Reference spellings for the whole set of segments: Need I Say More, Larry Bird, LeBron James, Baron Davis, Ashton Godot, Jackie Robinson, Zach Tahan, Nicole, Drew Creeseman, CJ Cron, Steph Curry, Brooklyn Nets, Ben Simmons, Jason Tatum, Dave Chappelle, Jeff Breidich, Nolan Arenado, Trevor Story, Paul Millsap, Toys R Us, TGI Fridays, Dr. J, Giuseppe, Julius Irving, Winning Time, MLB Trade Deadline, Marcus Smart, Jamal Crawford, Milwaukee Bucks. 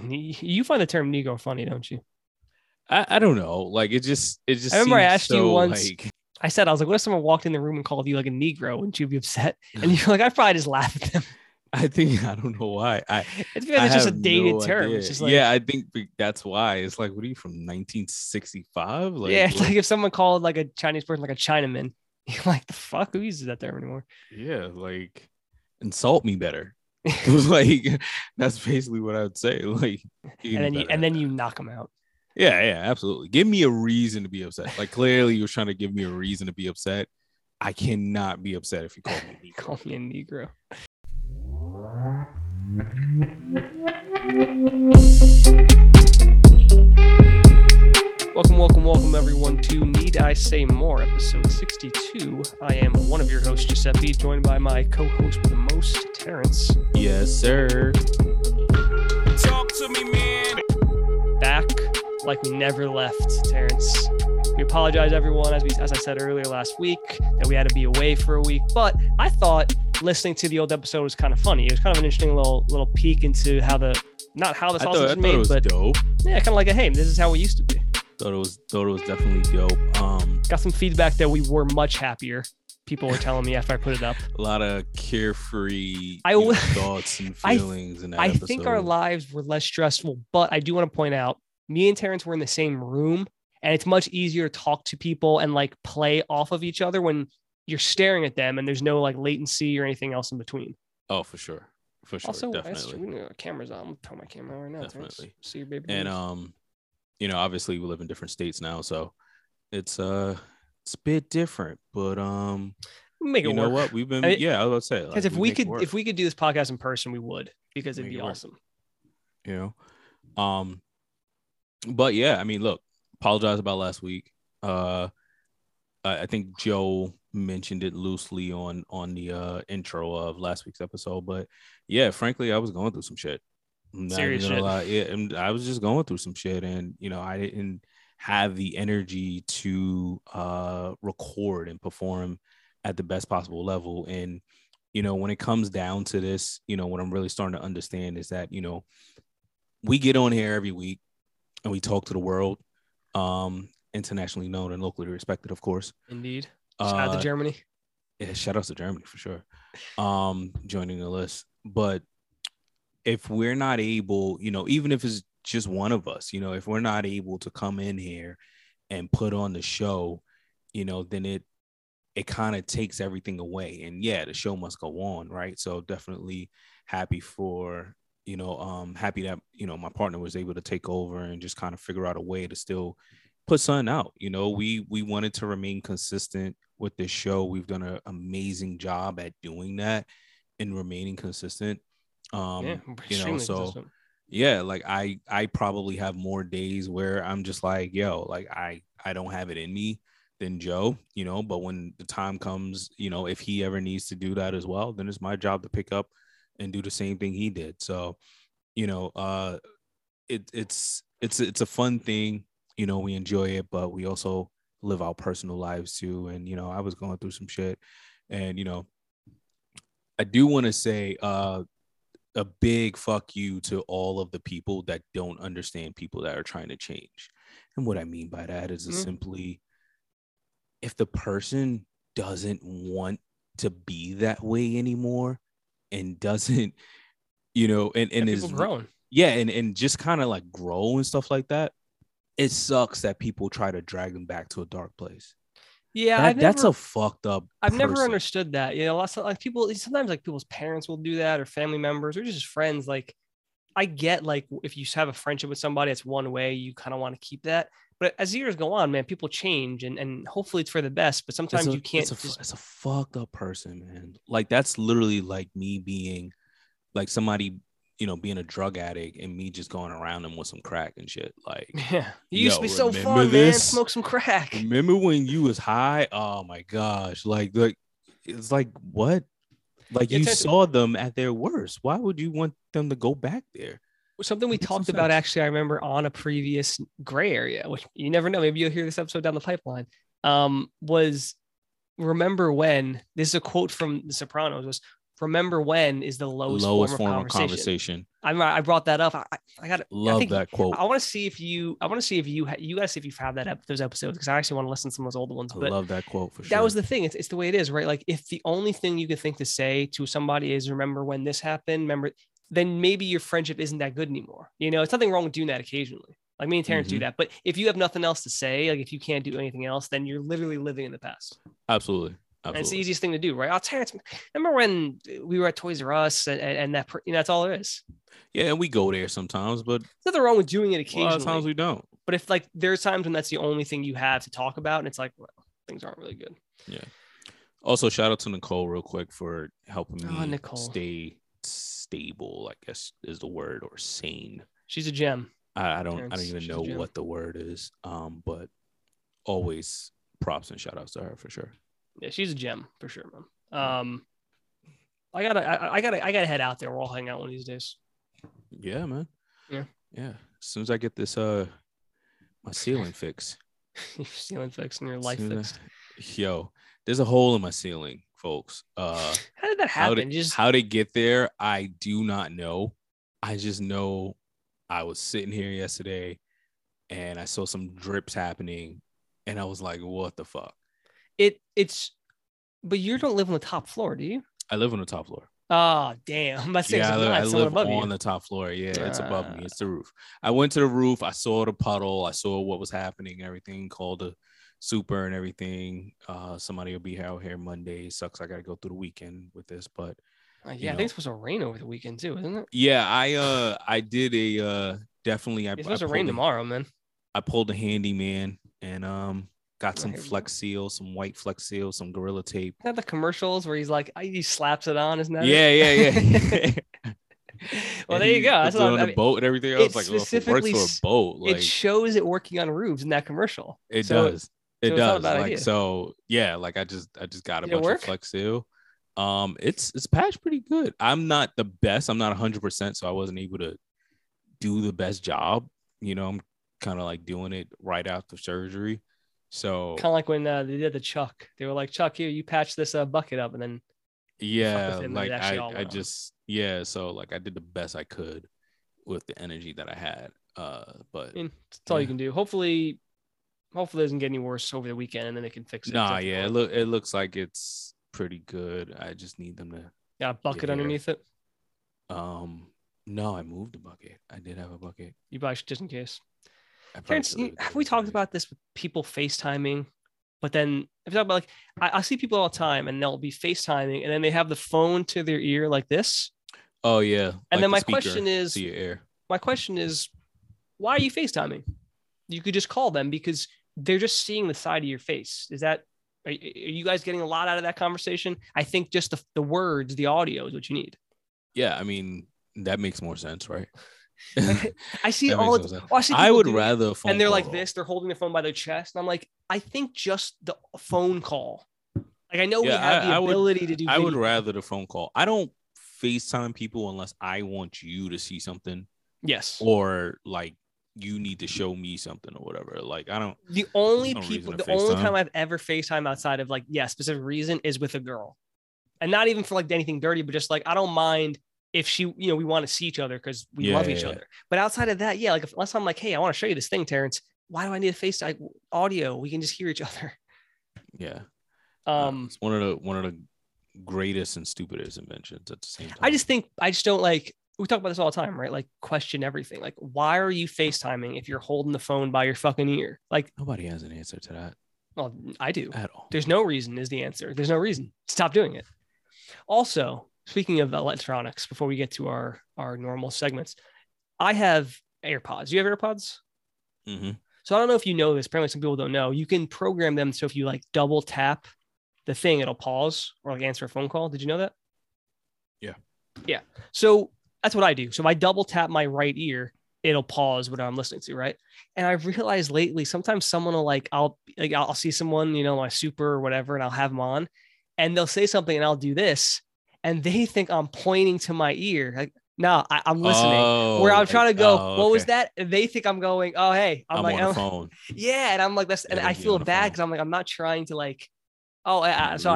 You find the term Negro funny, don't you? I don't know. Like, it just. I remember I asked you once. Like... I said, I was like, what if someone walked in the room and called you like a Negro? Wouldn't you be upset? And you're like, I'd probably just laugh at them. I don't know why. It's because it's just a dated term. It's just like, yeah, I think that's why. It's like, what are you from 1965? Like, yeah, it's like if someone called like a Chinese person like a Chinaman, you're like, the fuck? Who uses that term anymore? Yeah, like, insult me better. Like, that's basically what I would say. Like, and then you knock them out. Yeah, absolutely. Give me a reason to be upset. Like, clearly you're trying to give me a reason to be upset. I cannot be upset if you call me Negro. Call me a Negro. Welcome everyone to Need I Say More, episode 62. I am one of your hosts, Giuseppe, joined by my co-host with the most, Terrence. Yes, sir. Talk to me, man. Back like we never left, Terrence. We apologize, everyone, as I said earlier last week, that we had to be away for a week. But I thought listening to the old episode was kind of funny. It was kind of an interesting little peek into how the sausage was made, but dope. Yeah, kind of like, hey, this is how we used to be. Thought it was definitely dope. Got some feedback that we were much happier. People were telling me after I put it up. A lot of carefree thoughts and feelings in that episode. I think our lives were less stressful, but I do want to point out, me and Terrence were in the same room, and it's much easier to talk to people and like play off of each other when you're staring at them and there's no like latency or anything else in between. Oh, for sure. Also, definitely. Camera's on. I'm gonna turn my camera right now. Definitely. See your baby. And you know, obviously we live in different states now, so it's a bit different. But make it work. You know what? We've been. I was about to say, because like, if we could do this podcast in person, we would, because it'd be awesome. You know, but yeah, I mean, look, apologize about last week. I think Joe mentioned it loosely on the intro of last week's episode, but yeah, frankly, I was going through some shit. Serious shit. Yeah, I was just going through some shit, and you know, I didn't have the energy to record and perform at the best possible level. And you know, when it comes down to this, you know, what I'm really starting to understand is that, you know, we get on here every week and we talk to the world, internationally known and locally respected, of course. Indeed. Shout out to Germany. Yeah, shout out to Germany for sure. Joining the list. But if we're not able, you know, even if it's just one of us, you know, if we're not able to come in here and put on the show, you know, then it kind of takes everything away. And yeah, the show must go on, right? So definitely happy that, you know, my partner was able to take over and just kind of figure out a way to still put something out. You know, we wanted to remain consistent with this show. We've done an amazing job at doing that and remaining consistent. You know, so consistent. Yeah, like I probably have more days where I'm just like, yo, like I don't have it in me than Joe, you know, but when the time comes, you know, if he ever needs to do that as well, then it's my job to pick up and do the same thing he did. So, you know, it's a fun thing. You know, we enjoy it, but we also live our personal lives too. And, you know, I was going through some shit, and, you know, I do want to say a big fuck you to all of the people that don't understand people that are trying to change. And what I mean by that is simply, if the person doesn't want to be that way anymore and doesn't, you know, and is grown. Yeah. And just kind of like grow and stuff like that. It sucks that people try to drag them back to a dark place. Yeah, that's a fucked up. I've never understood that. You know, lots of like people sometimes, like people's parents will do that, or family members, or just friends. Like, I get, like, if you have a friendship with somebody, it's one way, you kind of want to keep that. But as years go on, man, people change, and hopefully it's for the best. But sometimes you can't. It's a fucked up person, man. Like, that's literally like me being like somebody, you know, being a drug addict and me just going around them with some crack and shit. Like, yeah, you used to be so fun, man. Smoke some crack. Remember when you was high? Oh my gosh. Like it's like, what? Like, you saw them at their worst. Why would you want them to go back there? Something we talked about, actually, I remember on a previous Gray Area, which you never know, maybe you'll hear this episode down the pipeline, was, remember when, this is a quote from The Sopranos, was, remember when is the lowest form of conversation. I brought that up. I got love that quote. I want to see if you. I want to see if you. You guys, if you have that those episodes, because I actually want to listen to some of those older ones. But I love that quote for sure. That was the thing. It's the way it is, right? Like, if the only thing you can think to say to somebody is "Remember when this happened," then maybe your friendship isn't that good anymore. You know, it's nothing wrong with doing that occasionally. Like me and Terrence do that. But if you have nothing else to say, like if you can't do anything else, then you're literally living in the past. Absolutely. Absolutely. And it's the easiest thing to do, right? Oh, Terrence, remember when we were at Toys R Us and that, you know, that's all it is. Yeah, and we go there sometimes, but there's nothing wrong with doing it occasionally. A lot of times we don't. But if like there's times when that's the only thing you have to talk about, and it's like, well, things aren't really good. Yeah. Also, shout out to Nicole real quick for helping me stay stable, I guess is the word, or sane. She's a gem. I don't even know what the word is. But always props and shout outs to her for sure. Yeah, she's a gem for sure, man. I gotta head out there. We'll all hang out one of these days. Yeah, man. Yeah. As soon as I get this, my ceiling fixed. Your ceiling fixed and your life fixed. There's a hole in my ceiling, folks. How did that happen? How to get there? I do not know. I just know I was sitting here yesterday, and I saw some drips happening, and I was like, "What the fuck." But you don't live on the top floor, do you? I live on the top floor. Oh, damn. I live on the top floor. Yeah, it's above me. It's the roof. I went to the roof. I saw the puddle. I saw what was happening and everything. Called the super and everything. Somebody will be out here Monday. Sucks. I got to go through the weekend with this, but. I think it's supposed to rain over the weekend too, isn't it? Yeah, It's supposed to rain tomorrow, man. I pulled a handyman and got some Flex Seal, some white Flex Seal, some Gorilla Tape. Isn't that the commercials where he's like, he slaps it on, isn't that? Yeah. Well, there you go. That's what I mean, the boat and everything. I was like, specifically, it works for a boat. Like, it shows it working on roofs in that commercial. It does. Like, so yeah, like I just got a bunch of Flex Seal. It's patched pretty good. I'm not the best. I'm not 100%, so I wasn't able to do the best job. You know, I'm kind of like doing it right after surgery. So kind of like when they did the Chuck, they were like, Chuck, here, you patch this bucket up, and then So like I did the best I could with the energy that I had. But I mean, that's all you can do. Hopefully it doesn't get any worse over the weekend, and then they can fix it. Nah, yeah, it looks like it's pretty good. I just need them to a bucket underneath it. No, I moved the bucket. I did have a bucket. You buy just in case. Terrence, have we talked about this with people FaceTiming? But then if you talk about like, I see people all the time and they'll be FaceTiming and then they have the phone to their ear like this. Oh yeah. And like then my question is, why are you FaceTiming? You could just call them because they're just seeing the side of your face. Are you guys getting a lot out of that conversation? I think just the words, the audio is what you need. Yeah. I mean, that makes more sense, right? I see it all. I would rather a phone and they're call. Like this. They're holding the phone by their chest, and I'm like, I think just the phone call. Like I know we have the ability to do. I would rather the phone call. I don't FaceTime people unless I want you to see something. Yes. Or like you need to show me something or whatever. Like I don't. The only time I've ever FaceTime outside of like specific reason is with a girl, and not even for like anything dirty, but just like I don't mind. If she, you know, we want to see each other because we love each other. But outside of that, like unless I'm like, hey, I want to show you this thing, Terrence. Why do I need a face audio? We can just hear each other. Yeah. It's one of the greatest and stupidest inventions at the same time. I just don't like, we talk about this all the time, right? Like question everything. Like why are you FaceTiming if you're holding the phone by your fucking ear? Like nobody has an answer to that. Well, I do. At all. There's no reason is the answer. There's no reason. Stop doing it. Also, speaking of electronics, before we get to our normal segments, I have AirPods. Do you have AirPods? Mm-hmm. So I don't know if you know this. Apparently some people don't know. You can program them so if you like double tap the thing, it'll pause or like answer a phone call. Did you know that? Yeah. Yeah. So that's what I do. So if I double tap my right ear, it'll pause what I'm listening to, right? And I've realized lately, sometimes someone will I'll see someone, you know, my super or whatever, and I'll have them on and they'll say something and I'll do this. And they think I'm pointing to my ear. Like, no, I'm listening. Where I'm trying to go, what was that? And they think I'm going, oh, hey. I'm like, on the phone. Yeah. And I'm like, that's, and I feel bad because I'm like, I'm not trying to like, sorry,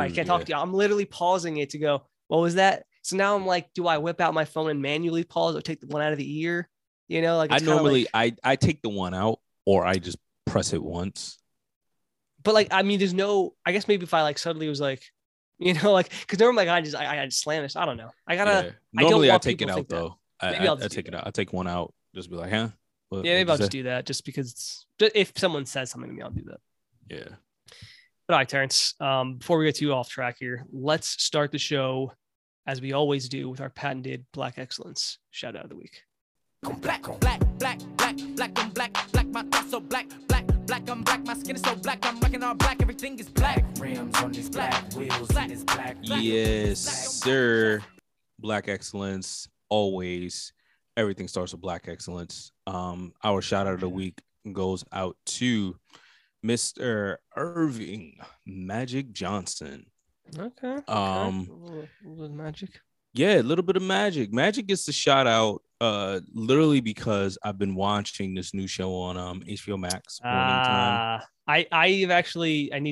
I can't talk to you. I'm literally pausing it to go, what was that? So now I'm like, do I whip out my phone and manually pause or take the one out of the ear? You know, like, it's I normally take the one out or I just press it once. But like, I mean, there's no, I guess maybe if I like suddenly was like, you know, like, because normally I just slam this. I don't know. I gotta. Yeah. Normally I take it out though. I take it out. I take one out. Just be like, huh? What, yeah, maybe I'll just do that just because if someone says something to me, I'll do that. Yeah. But all right, Terrence, before we get too off track here, let's start the show as we always do with our patented Black Excellence shout out of the week. Black, black, black, black, black, I'm black, black, my thoughts so black, black, black, I'm black, my skin is so black, I'm rocking all black, everything is black. Rims on these black wheels, black is black. Yes, sir. Black Excellence, always. Everything starts with Black Excellence. Our shout out of the week goes out to Mr. Irving Magic Johnson. Okay. A little magic. Yeah, a little bit of magic. Magic gets the shout out literally because I've been watching this new show on HBO Max. I need to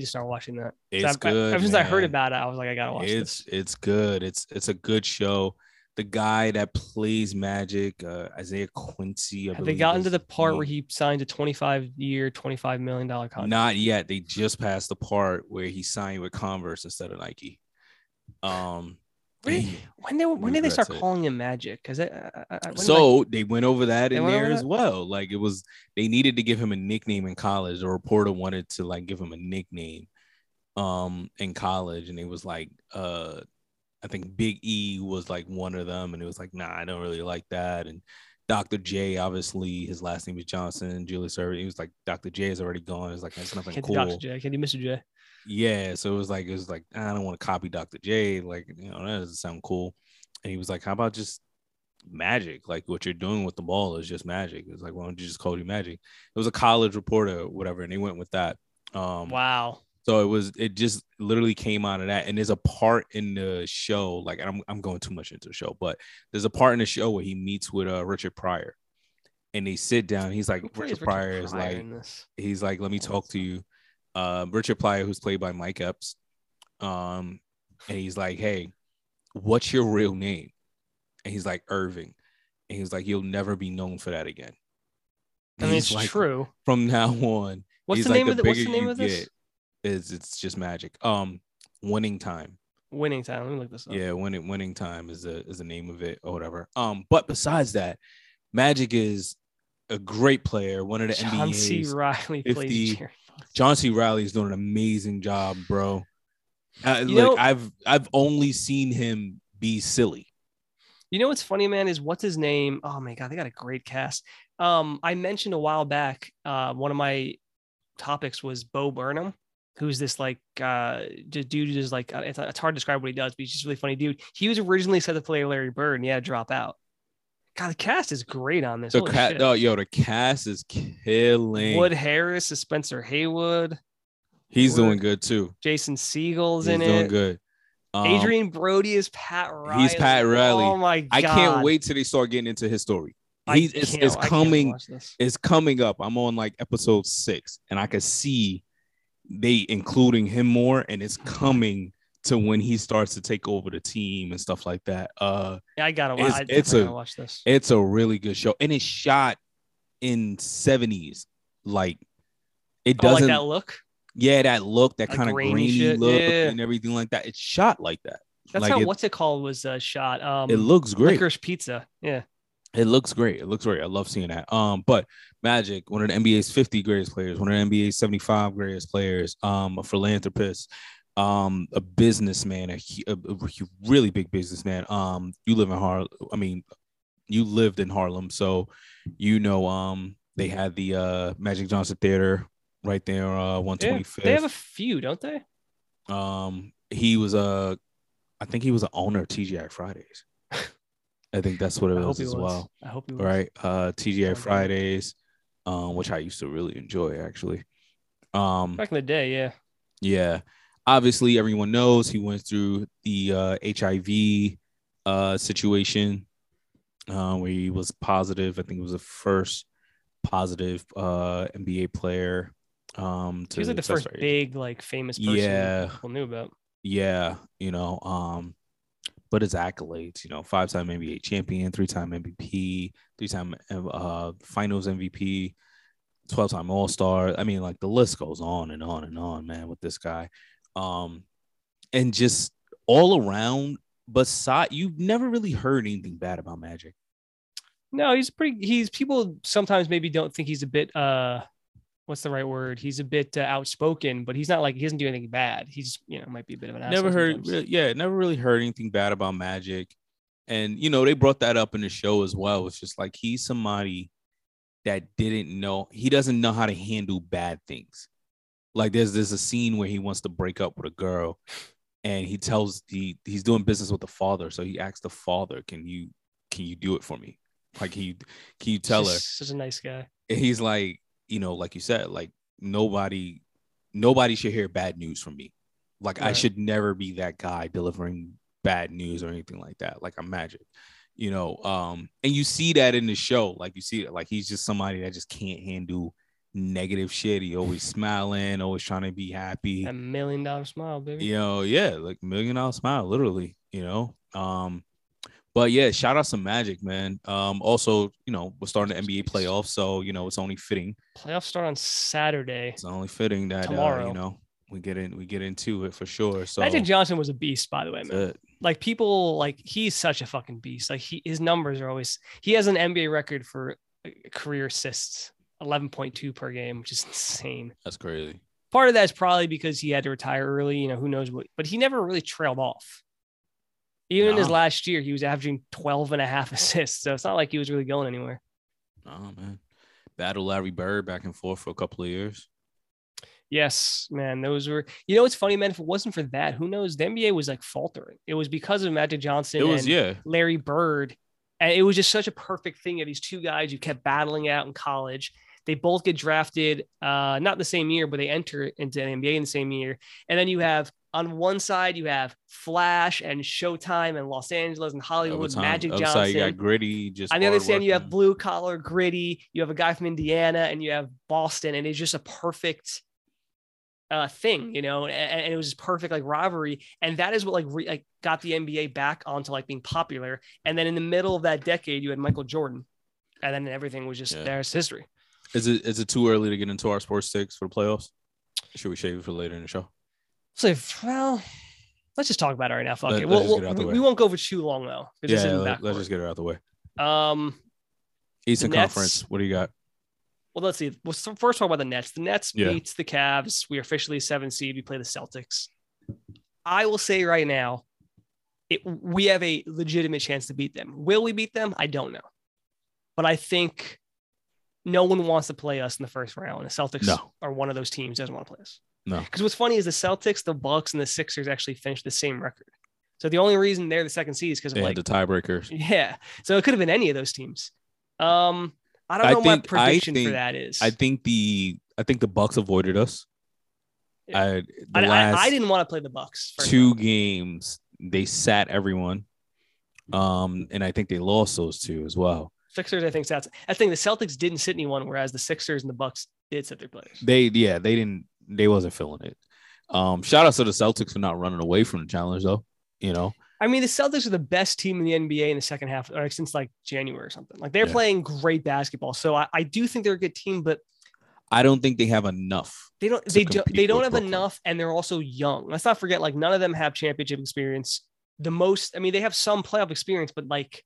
start watching that. It's good. Ever since I heard about it, I was like, I gotta watch this. It's good. It's a good show. The guy that plays Magic, Isaiah Quincy. Have they gotten to the part where he signed a 25-year, $25 million contract? Not yet. They just passed the part where he signed with Converse instead of Nike. When did they start calling him Magic? Because they went over that in there as well. Like, it was, they needed to give him a nickname in college. The reporter wanted to like give him a nickname in college, and it was like I think Big E was like one of them, and it was like, nah, I don't really like that. And Dr. J, obviously, his last name is Johnson. Julius Irving, he was like, Dr. J is already gone. It's like, that's nothing can't cool. Dr. J, can't do Mr. J. Yeah, so it was like, I don't want to copy Dr. J. Like, you know, that doesn't sound cool. And he was like, how about just Magic? Like, what you're doing with the ball is just magic. It's like, why don't you just call you Magic? It was a college reporter, or whatever, and they went with that. Wow. So it just literally came out of that. And there's a part in the show, like, I'm going too much into the show, but there's a part in the show where he meets with Richard Pryor, and they sit down. He's like, Richard Pryor is like, let me talk to you. Richard Pryor, who's played by Mike Epps. And he's like, hey, what's your real name? And he's like, Irving. And he's like, you'll never be known for that again. And I mean, it's like, true. From now on. What's the name of this? It's just Magic. Winning Time. Winning Time. Let me look this up. Yeah, winning Time is the name of it or whatever. But besides that, Magic is a great player. One of the NBA's. John C. Riley plays Jerry. John C. Riley is doing an amazing job, bro. I've only seen him be silly. You know what's funny, man, is what's his name? Oh my God, they got a great cast. I mentioned a while back, one of my topics was Bo Burnham, who's this like dude who's like, it's hard to describe what he does, but he's just a really funny dude. He was originally set to play Larry Bird, and he had to drop out. God, the cast is great on this. The cast is killing. Wood Harris is Spencer Haywood. He's doing good too. Jason Siegel's in it. He's doing good. Adrian Brody is Pat Riley. He's Pat Riley. Oh my God! I can't wait till they start getting into his story. It's coming up. I'm on like episode 6, and I can see they including him more, and it's coming to when he starts to take over the team and stuff like that. I gotta watch. I gotta watch this. It's a really good show, and it's shot in 70s. Like, it doesn't like that look. Yeah, that look, that kind of grainy look, yeah, and everything like that. It's shot like that. That's like how was shot. It looks great. Licorice Pizza. Yeah, it looks great. It looks great. I love seeing that. But Magic, one of the NBA's 50 greatest players, one of the NBA's 75 greatest players, a philanthropist, a businessman, a really big businessman. You lived in Harlem, so you know, they had the Magic Johnson Theater right there, 125th. They have a few, don't they? He was an owner of TGI Fridays. I think that's what it was as well. I hope he was. Right. TGI Fridays, which I used to really enjoy, actually. Back in the day, yeah. Yeah. Obviously, everyone knows he went through the HIV situation where he was positive. I think it was the first positive NBA player. He was like the first big, like, famous person people knew about. Yeah, you know, but his accolades, you know, five-time NBA champion, three-time MVP, three-time finals MVP, 12-time All-Star. I mean, like, the list goes on and on and on, man, with this guy. And just all around, beside, you've never really heard anything bad about Magic. No, he's people sometimes maybe don't think he's a bit, what's the right word? He's a bit outspoken, but he's not like, he doesn't do anything bad. He's, you know, might be a bit of an asshole. Never really heard anything bad about Magic. And, you know, they brought that up in the show as well. It's just like, he's somebody that doesn't know how to handle bad things. Like there's a scene where he wants to break up with a girl and he tells he's doing business with the father. So he asks the father, can you do it for me? Like can you tell her? Such a nice guy. And he's like, you know, like you said, like nobody should hear bad news from me. Like right. I should never be that guy delivering bad news or anything like that. Like I'm Magic, you know. And you see that in the show. Like you see it. Like he's just somebody that just can't handle negative shit. He always smiling, always trying to be happy. That $1 million smile, baby. You know, yeah, like $1 million smile, literally. You know. But yeah, shout out some Magic, man. Also, you know, we're starting the NBA playoffs, so you know it's only fitting. Playoffs start on Saturday. It's only fitting that tomorrow, you know, we get into it for sure. So Magic Johnson was a beast, by the way, man. Like people, like he's such a fucking beast. Like his numbers are always. He has an NBA record for career assists, 11.2 per game, which is insane. That's crazy. Part of that is probably because he had to retire early. You know, who knows what? But he never really trailed off. Even in his last year, he was averaging 12 and a half assists. So it's not like he was really going anywhere. Oh, man. Battle Larry Bird back and forth for a couple of years. Yes, man. Those were, you know, what's funny, man. If it wasn't for that, who knows? The NBA was like faltering. It was because of Magic Johnson and Larry Bird. And it was just such a perfect thing that these two guys who kept battling out in college. They both get drafted, not the same year, but they enter into the NBA in the same year. And then you have, on one side, you have Flash and Showtime and Los Angeles and Hollywood, Magic Johnson. Side, you got Gritty. Just on the other side, you have Blue Collar, Gritty. You have a guy from Indiana and you have Boston. And it's just a perfect thing, you know, and it was just perfect, like, rivalry. And that is what, like, got the NBA back onto, like, being popular. And then in the middle of that decade, you had Michael Jordan. And then everything was just there's history. Is it too early to get into our sports takes for the playoffs? Should we shave it for later in the show? So, well, let's just talk about it right now. Fuck it. We won't go for too long though. Let's just get it out of the way. Eastern Conference. What do you got? Well, let's see. Well, first talk about the Nets. The Nets beats the Cavs. We are officially 7th seed. We play the Celtics. I will say right now, we have a legitimate chance to beat them. Will we beat them? I don't know, but I think. No one wants to play us in the first round. The Celtics are one of those teams that doesn't want to play us. No. Because what's funny is the Celtics, the Bucks, and the Sixers actually finished the same record. So the only reason they're the 2nd seed is because of the tiebreakers. Yeah. So it could have been any of those teams. I don't know what prediction for that is. I think the Bucks avoided us. Yeah. I didn't want to play the Bucks. Two games, they sat everyone. And I think they lost those two as well. Sixers, I think that's. I think the Celtics didn't sit anyone, whereas the Sixers and the Bucks did sit their players. They didn't. They wasn't feeling it. Shout out to the Celtics for not running away from the challenge, though. You know, I mean, the Celtics are the best team in the NBA in the second half, or since like January or something. Like they're playing great basketball, so I do think they're a good team, but I don't think they have enough. They don't have enough, and they're also young. Let's not forget, like none of them have championship experience. The most, I mean, they have some playoff experience, but like.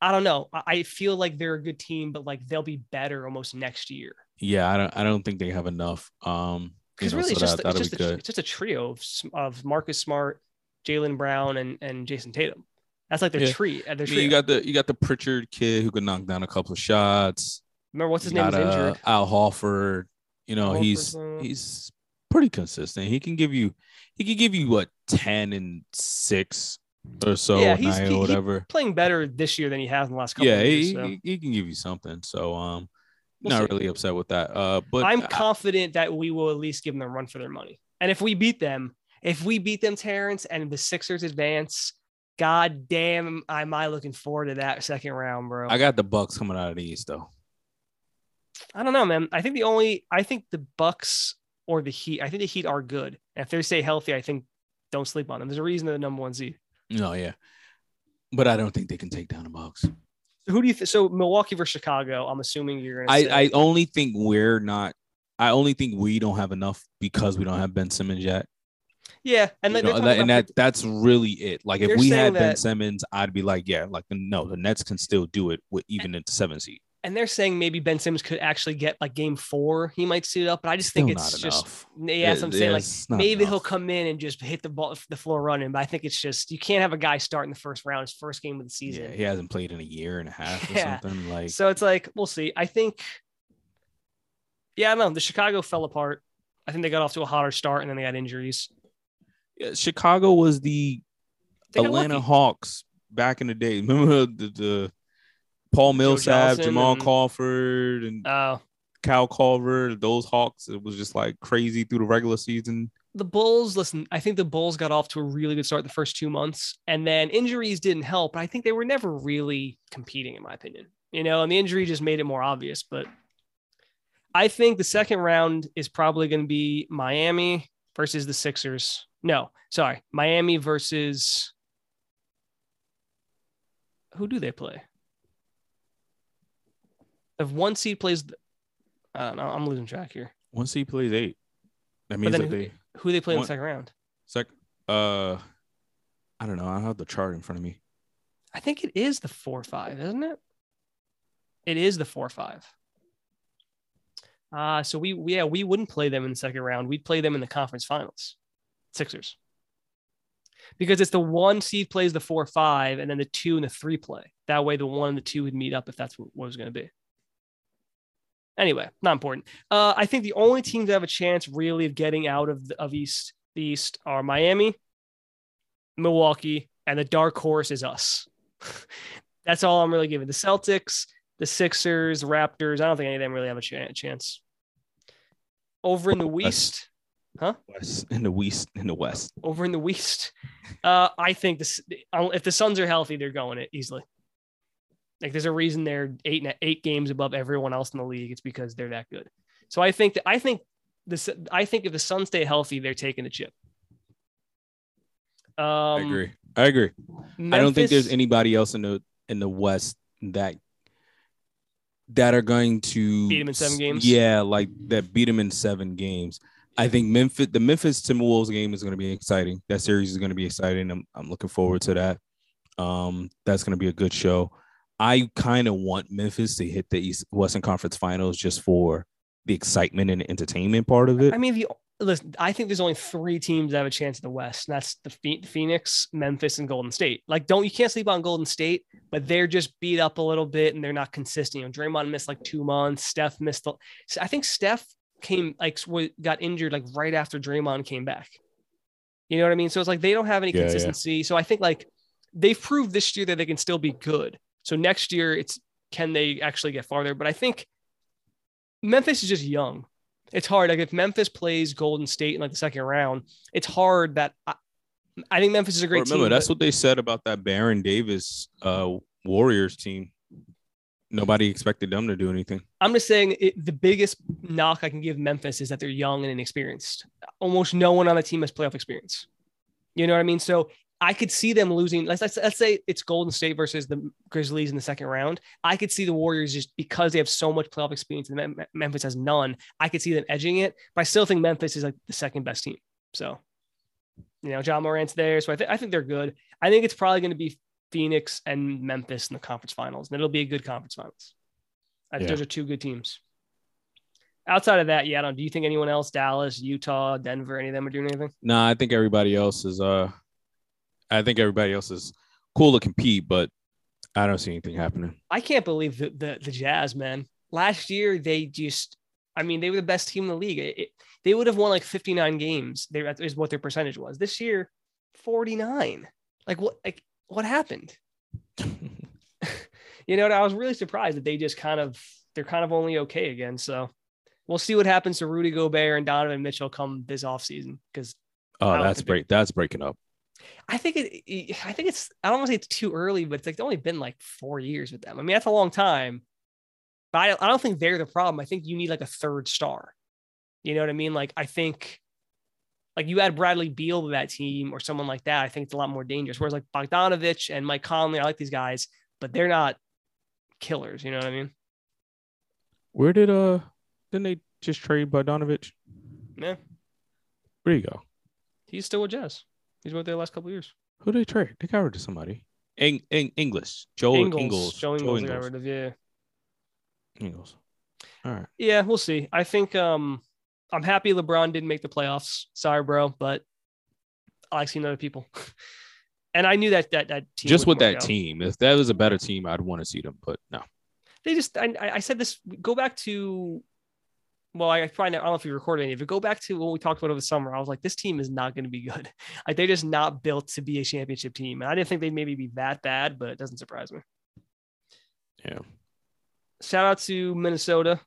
I don't know. I feel like they're a good team, but like they'll be better almost next year. Yeah, I don't think they have enough. Because really, it's just a trio of Marcus Smart, Jaylen Brown, and Jason Tatum. That's like their tree. You got the Pritchard kid who could knock down a couple of shots. Remember what's his name is injured. Al Horford. You know he's pretty consistent. He can give you what 10 and 6. Or so, yeah, he's whatever. Playing better this year than he has in the last couple of years. Yeah, he can give you something. So, not really upset with that. But I'm confident that we will at least give them a run for their money. And if we beat them, Terrence, and the Sixers advance, god damn, am I looking forward to that second round, bro. I got the Bucks coming out of the East, though. I don't know, man. I think the Bucks or the Heat. I think the Heat are good. And if they stay healthy, I think don't sleep on them. There's a reason they're the number 1 seed. No, yeah. But I don't think they can take down the Bucks. So who do you think? So Milwaukee versus Chicago, I'm assuming you're going to say. I only think we're not. I only think we don't have enough because we don't have Ben Simmons yet. Yeah. And, that's really it. Like if we had Ben Simmons, I'd be like, yeah, like, no, the Nets can still do it with even at the 7th seed. And they're saying maybe Ben Simmons could actually get like game 4. He might suit up, but I just think still it's just enough. Yeah. That's what I'm saying. Like maybe he'll come in and just hit the ball, the floor running. But I think it's just you can't have a guy start in the first round, his first game of the season. Yeah, he hasn't played in a year and a half or something. Like so, it's like we'll see. I think. Yeah, I don't know. The Chicago fell apart. I think they got off to a hotter start and then they got injuries. Yeah, Chicago was the Atlanta Hawks back in the day. Remember the Paul Millsap, Jamal Crawford, and Cal Culver, those Hawks. It was just like crazy through the regular season. The Bulls, listen, I think the Bulls got off to a really good start the first 2 months, and then injuries didn't help. I think they were never really competing, in my opinion. You know, and the injury just made it more obvious. But I think the second round is probably going to be Miami versus the Sixers. No, sorry, Miami versus who do they play? If 1 seed plays, I don't know, I'm losing track here. 1 seed plays 8. That means that who they play in the second round? I don't know. I don't have the chart in front of me. I think it is the 4-5, isn't it? It is the 4-5. So we wouldn't play them in the second round. We'd play them in the conference finals, Sixers, because it's the 1 seed plays the 4-5, and then the 2 and the 3 play. That way, the 1 and the 2 would meet up if that's what it was going to be. Anyway, not important. I think the only teams that have a chance really of getting out of the East are Miami, Milwaukee, and the dark horse is us. That's all I'm really giving. The Celtics, the Sixers, Raptors. I don't think any of them really have a chance. Over in the West, In the West. Over in the West, I think if the Suns are healthy, they're going it easily. Like there's a reason they're 8 games above everyone else in the league. It's because they're that good. So I think if the Suns stay healthy, they're taking the chip. I agree. Memphis, I don't think there's anybody else in the West that are going to beat them in 7 games. Yeah, like that beat them in 7 games. I think the Memphis Timberwolves game is going to be exciting. That series is going to be exciting. I'm looking forward to that. That's going to be a good show. I kind of want Memphis to hit the Western Conference Finals just for the excitement and the entertainment part of it. I mean, I think there's only 3 teams that have a chance in the West, and that's the Phoenix, Memphis, and Golden State. Like, you can't sleep on Golden State, but they're just beat up a little bit, and they're not consistent. You know, Draymond missed like 2 months. Steph missed. I think Steph got injured like right after Draymond came back. You know what I mean? So it's like they don't have any consistency. Yeah. So I think like they've proved this year that they can still be good. So next year, it's can they actually get farther? But I think Memphis is just young. It's hard. Like if Memphis plays Golden State in like the second round, it's hard that I think Memphis is a great team. Remember, that's what they said about that Baron Davis Warriors team. Nobody expected them to do anything. I'm just saying the biggest knock I can give Memphis is that they're young and inexperienced. Almost no one on the team has playoff experience. You know what I mean? So I could see them losing. Let's say it's Golden State versus the Grizzlies in the second round. I could see the Warriors, just because they have so much playoff experience and Memphis has none, I could see them edging it. But I still think Memphis is like the second best team. So, you know, John Morant's there. So I think they're good. I think it's probably going to be Phoenix and Memphis in the conference finals. And it'll be a good conference finals. Those are 2 good teams. Outside of that, yeah, do you think anyone else, Dallas, Utah, Denver, any of them are doing anything? No, I think everybody else is cool to compete, but I don't see anything happening. I can't believe the Jazz, man. Last year, they were the best team in the league. They would have won like 59 games. That is what their percentage was. This year, 49. What happened? You know, I was really surprised that they're kind of only okay again. So we'll see what happens to Rudy Gobert and Donovan Mitchell come this offseason. That's breaking up. I think I don't want to say it's too early, but it's like only been like 4 years with them. I mean, that's a long time, but I don't think they're the problem. I think you need like a third star. You know what I mean? Like, I think like you add Bradley Beal to that team or someone like that, I think it's a lot more dangerous. Whereas like Bogdanovich and Mike Conley, I like these guys, but they're not killers. You know what I mean? Where did didn't they just trade Bogdanovich? Yeah. Where you go? He's still with Jazz. He's been there the last couple of years. Who did they trade? They got rid of somebody. Joel Ingles. Yeah. Ingles. All right. Yeah, we'll see. I think I'm happy LeBron didn't make the playoffs. Sorry, bro, but I like seeing other people. And I knew that team. Just with that team, if that was a better team, I'd want to see them. But no, they just. I said this. Go back to. Well, I probably I don't know if you recorded any. If you go back to what we talked about over the summer, I was like, this team is not going to be good. Like they're just not built to be a championship team. And I didn't think they'd maybe be that bad, but it doesn't surprise me. Yeah. Shout out to Minnesota.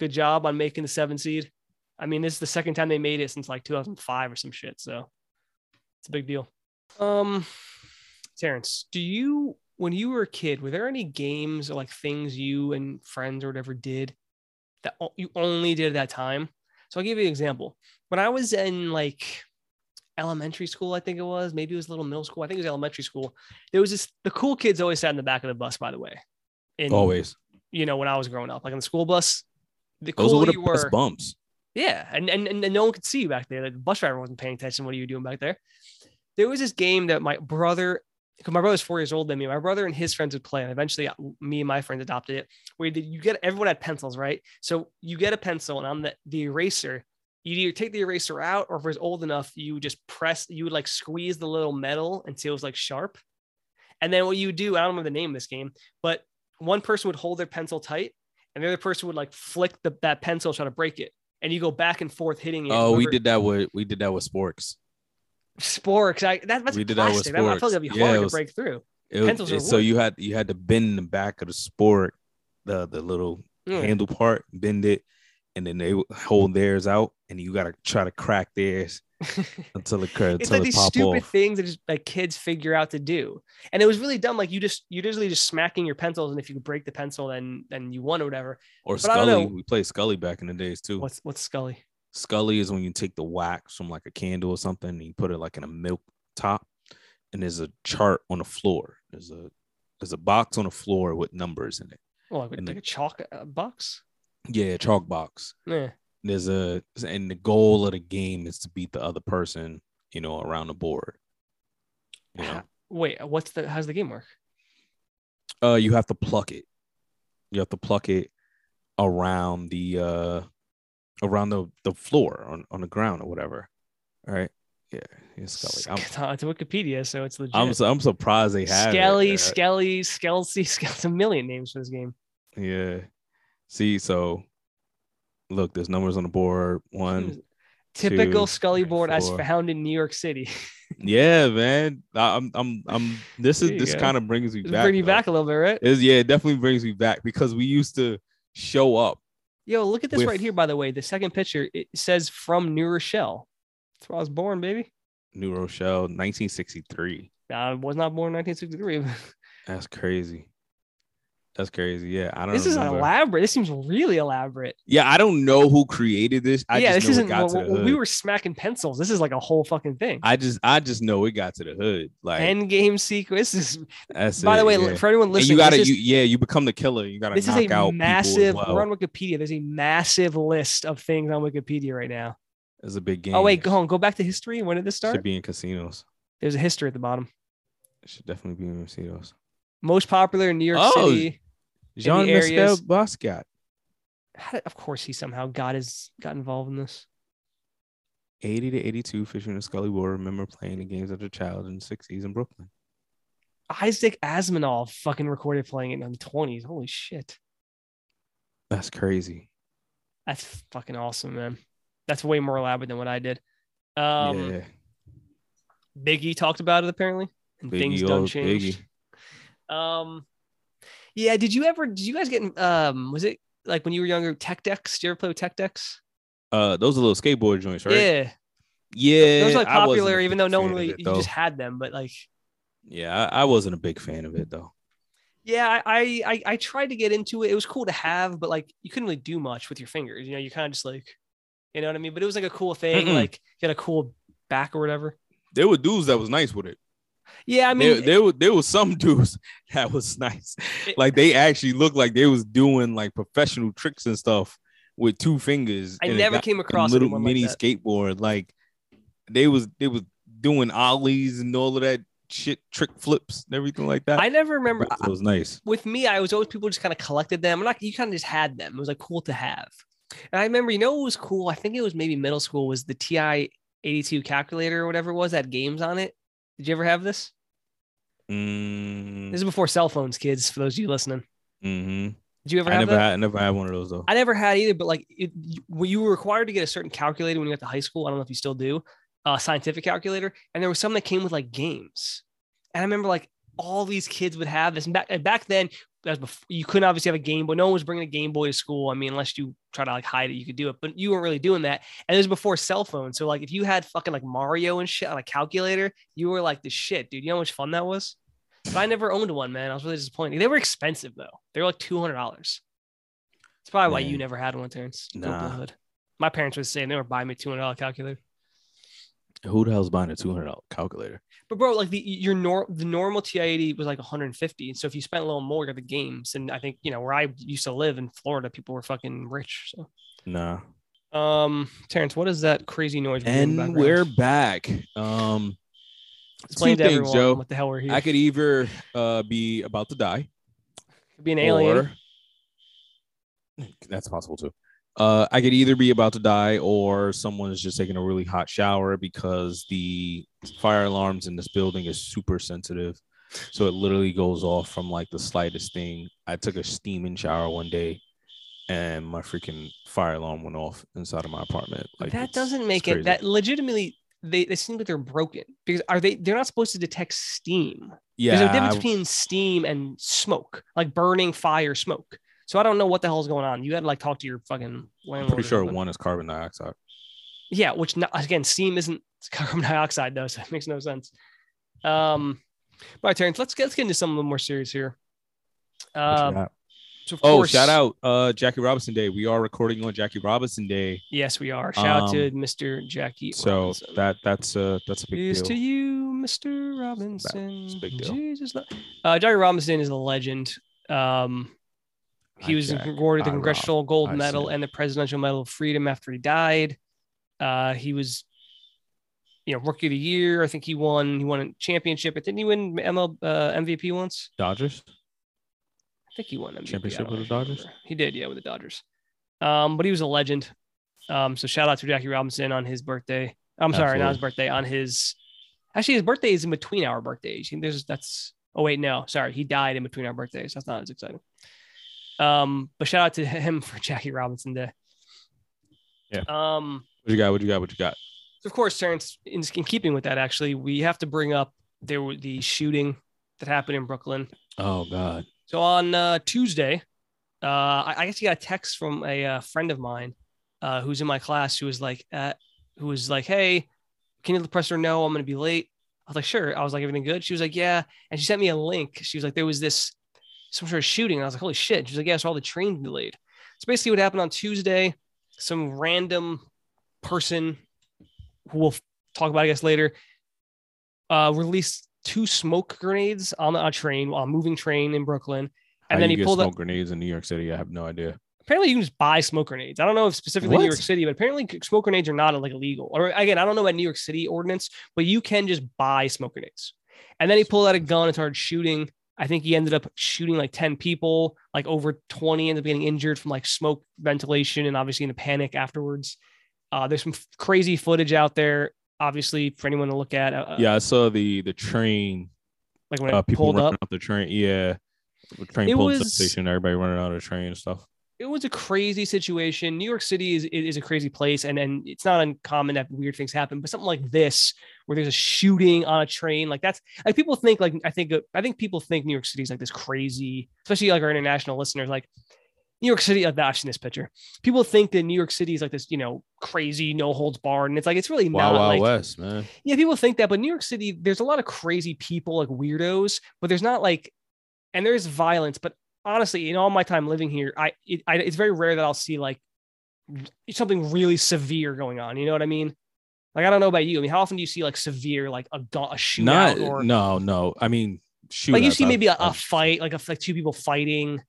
Good job on making the 7 seed. I mean, this is the second time they made it since like 2005 or some shit. So it's a big deal. Terrence, when you were a kid, were there any games or like things you and friends or whatever did that you only did at that time? So I'll give you an example. When I was in like elementary school, I think it was, maybe it was a little middle school. I think it was elementary school. There was the cool kids always sat in the back of the bus, by the way. Always. You know, when I was growing up, like on the school bus, the cooler you were. Those are the best bumps. Yeah. And no one could see you back there. Like, the bus driver wasn't paying attention. What are you doing back there? There was this game that my brother, because my brother's 4 years older than me, my brother and his friends would play. And eventually me and my friends adopted it, where everyone had pencils, right? So you get a pencil, and on the eraser, you either take the eraser out, or if it was old enough, you would like squeeze the little metal until it was like sharp. And then what you would do, I don't remember the name of this game, but one person would hold their pencil tight and the other person would like flick that pencil, trying to break it. And you go back and forth hitting it. Oh, we did that with sporks. Sporks, that's we did plastic. That with sporks. I feel like it'd be hard to break through. So you had to bend the back of the spork, the little handle part, bend it, and then they hold theirs out, and you gotta try to crack theirs until it curves. It's like these stupid things that just like kids figure out to do, and it was really dumb. Like you're literally just smacking your pencils, and if you break the pencil, then you won or whatever. Or but Scully, I don't know. We played Scully back in the days too. What's Scully? Scully is when you take the wax from like a candle or something and you put it like in a milk top, and there's a chart on the floor. There's a box on the floor with numbers in it. Oh, like a chalk box? Yeah, chalk box. Yeah. And the goal of the game is to beat the other person, you know, around the board. You know? Wait, how's the game work? You have to pluck it. You have to pluck it around the floor on the ground or whatever. All right. Yeah. Scully. It's Wikipedia, so it's legit. I'm surprised they have Skelly. It's a million names for this game. Yeah. See, so look, there's numbers on the board. One. Typical Scully board as found in New York City. Yeah, man. This kind of brings me back. Bring you back a little bit, right? It definitely brings me back because we used to show up. Yo, look at this right here, by the way. The second picture, it says from New Rochelle. That's where I was born, baby. New Rochelle, 1963. I was not born in 1963. That's crazy. Yeah, I don't know. This is elaborate. This seems really elaborate. Yeah, I don't know who created this. We were smacking pencils. This is like a whole fucking thing. I just know it got to the hood. Like end game sequences. By the way, for everyone listening, you become the killer. You gotta knock out massive. We're on Wikipedia. There's a massive list of things on Wikipedia right now. It's a big game. Oh wait, go back to history. When did this start? Should be in casinos. There's a history at the bottom. It should definitely be in casinos. Most popular in New York City. Jean-Michel Basquiat. Of course, he somehow got involved in this. 80 to 82, Fisher and Scully will remember playing the games as a child in the 60s in Brooklyn. Isaac Asimov fucking recorded playing it in the 20s. Holy shit. That's crazy. That's fucking awesome, man. That's way more elaborate than what I did. Yeah. Biggie talked about it, apparently. And things done changed. Biggie. Yeah, did you guys get was it like when you were younger, Tech Decks? Did you ever play with Tech Decks? Those are little skateboard joints, right? Yeah. Those are like popular, even though no one really you just had them, but like yeah, I wasn't a big fan of it though. Yeah, I tried to get into it. It was cool to have, but like you couldn't really do much with your fingers. You know, you kind of just like, you know what I mean? But it was like a cool thing, like you had a cool back or whatever? There were dudes that was nice with it. Yeah, I mean, there were some dudes that was nice. Like they actually looked like they was doing like professional tricks and stuff with two fingers. I never came across a little mini skateboard. Like they was doing ollies and all of that shit, trick flips and everything like that. I never remember. It was nice. With me, I was always people just kind of collected them. Like you kind of just had them. It was like cool to have. And I remember, you know, it was cool. I think it was maybe middle school was the TI 82 calculator or whatever it was that had games on it. Did you ever have this? This is before cell phones, kids, for those of you listening. Mm-hmm. Did you ever have that? I never had one of those, though. I never had either, but like you were required to get a certain calculator when you got to high school. I don't know if you still do, a scientific calculator. And there was some that came with like games. And I remember like all these kids would have this. And back then, that was before, you couldn't obviously have a Game Boy. No one was bringing a Game Boy to school. I mean, unless you try to like hide it, you could do it, but you weren't really doing that. And it was before cell phones. So like if you had fucking like Mario and shit on a calculator, you were like the shit, dude. You know how much fun that was? But I never owned one, man. I was really disappointed. They were expensive though. They were like $200. That's probably why you never had one, Terrence. Nah. My parents were saying they were buying me a $200 calculator. Who the hell's buying a $200 calculator? But bro, like the normal TI-80 was like $150, and so if you spent a little more, you got the games. And I think you know where I used to live in Florida, people were fucking rich. So nah. Terrence, what is that crazy noise? And we're back. Explain to everyone, Joe, what the hell we're here. I could either be about to die, could be an alien. That's possible too. I could either be about to die or someone is just taking a really hot shower because the fire alarms in this building is super sensitive. So it literally goes off from like the slightest thing. I took a steaming shower one day and my freaking fire alarm went off inside of my apartment. Like that doesn't make it that legitimately. They seem like they're broken because they're not supposed to detect steam. Yeah, there's a difference between steam and smoke, like burning fire smoke. So I don't know what the hell's going on. You had to like talk to your fucking landlord. I'm pretty sure one is carbon dioxide. Yeah, which again, steam isn't carbon dioxide though, so it makes no sense. All right, Terrence, let's get into something a little more serious here. Shout out Jackie Robinson Day. We are recording on Jackie Robinson Day. Yes, we are. Shout out to Mr. Jackie Robinson. So that's a big deal. To you, Mr. Robinson. It's a big deal. Jesus, Jackie Robinson is a legend. He was awarded the Congressional Gold Medal and the Presidential Medal of Freedom after he died. He was, you know, Rookie of the Year. I think he won a championship. But didn't he win MVP once? Dodgers? I think he won MVP. Championship with the Dodgers? He did, yeah, with the Dodgers. But he was a legend. So shout out to Jackie Robinson on his birthday. Sorry, not his birthday. Actually, his birthday is in between our birthdays. He died in between our birthdays. That's not as exciting. But shout out to him for Jackie Robinson Day. Yeah. What you got? Of course, Terrence, in keeping with that, actually, we have to bring up the shooting that happened in Brooklyn. Oh God. So on Tuesday, I actually got a text from a friend of mine who's in my class who was like, "Hey, can you let the professor know I'm going to be late?" I was like, "Sure." I was like, "Everything good?" She was like, "Yeah," and she sent me a link. She was like, "There was some sort of shooting." And I was like, holy shit. She's like, yeah, so all the trains delayed. So basically what happened on Tuesday, some random person who we'll talk about, I guess, later, released two smoke grenades on a train, on a moving train in Brooklyn. And then he pulled up grenades in New York City. I have no idea. Apparently you can just buy smoke grenades. I don't know if specifically New York City, but apparently smoke grenades are not like illegal. Or again, I don't know about New York City ordinance, but you can just buy smoke grenades. And then he pulled out a gun and started shooting. I think he ended up shooting like 10 people, like over 20 ended up getting injured from like smoke ventilation and obviously in a panic afterwards. There's some crazy footage out there, obviously, for anyone to look at. I saw the train. Like when it people running up the train. Yeah. The train pulled the station, everybody running out of the train and stuff. It was a crazy situation. New York City is a crazy place, and it's not uncommon that weird things happen. But something like this, where there's a shooting on a train, like that's like people think like I think people think New York City is like this crazy, especially like our international listeners. Like New York City, I've seen this picture. People think that New York City is like this, you know, crazy no holds barred, and it's like it's really not. Wild like, West, man. Yeah, people think that, but New York City, there's a lot of crazy people, like weirdos, but there's not like, and there's violence, but. Honestly, in all my time living here, it's very rare that I'll see like something really severe going on. You know what I mean? Like, I don't know about you. I mean, how often do you see like severe, like a shootout? No. I mean, shoot. Like you see maybe a fight, like two people fighting.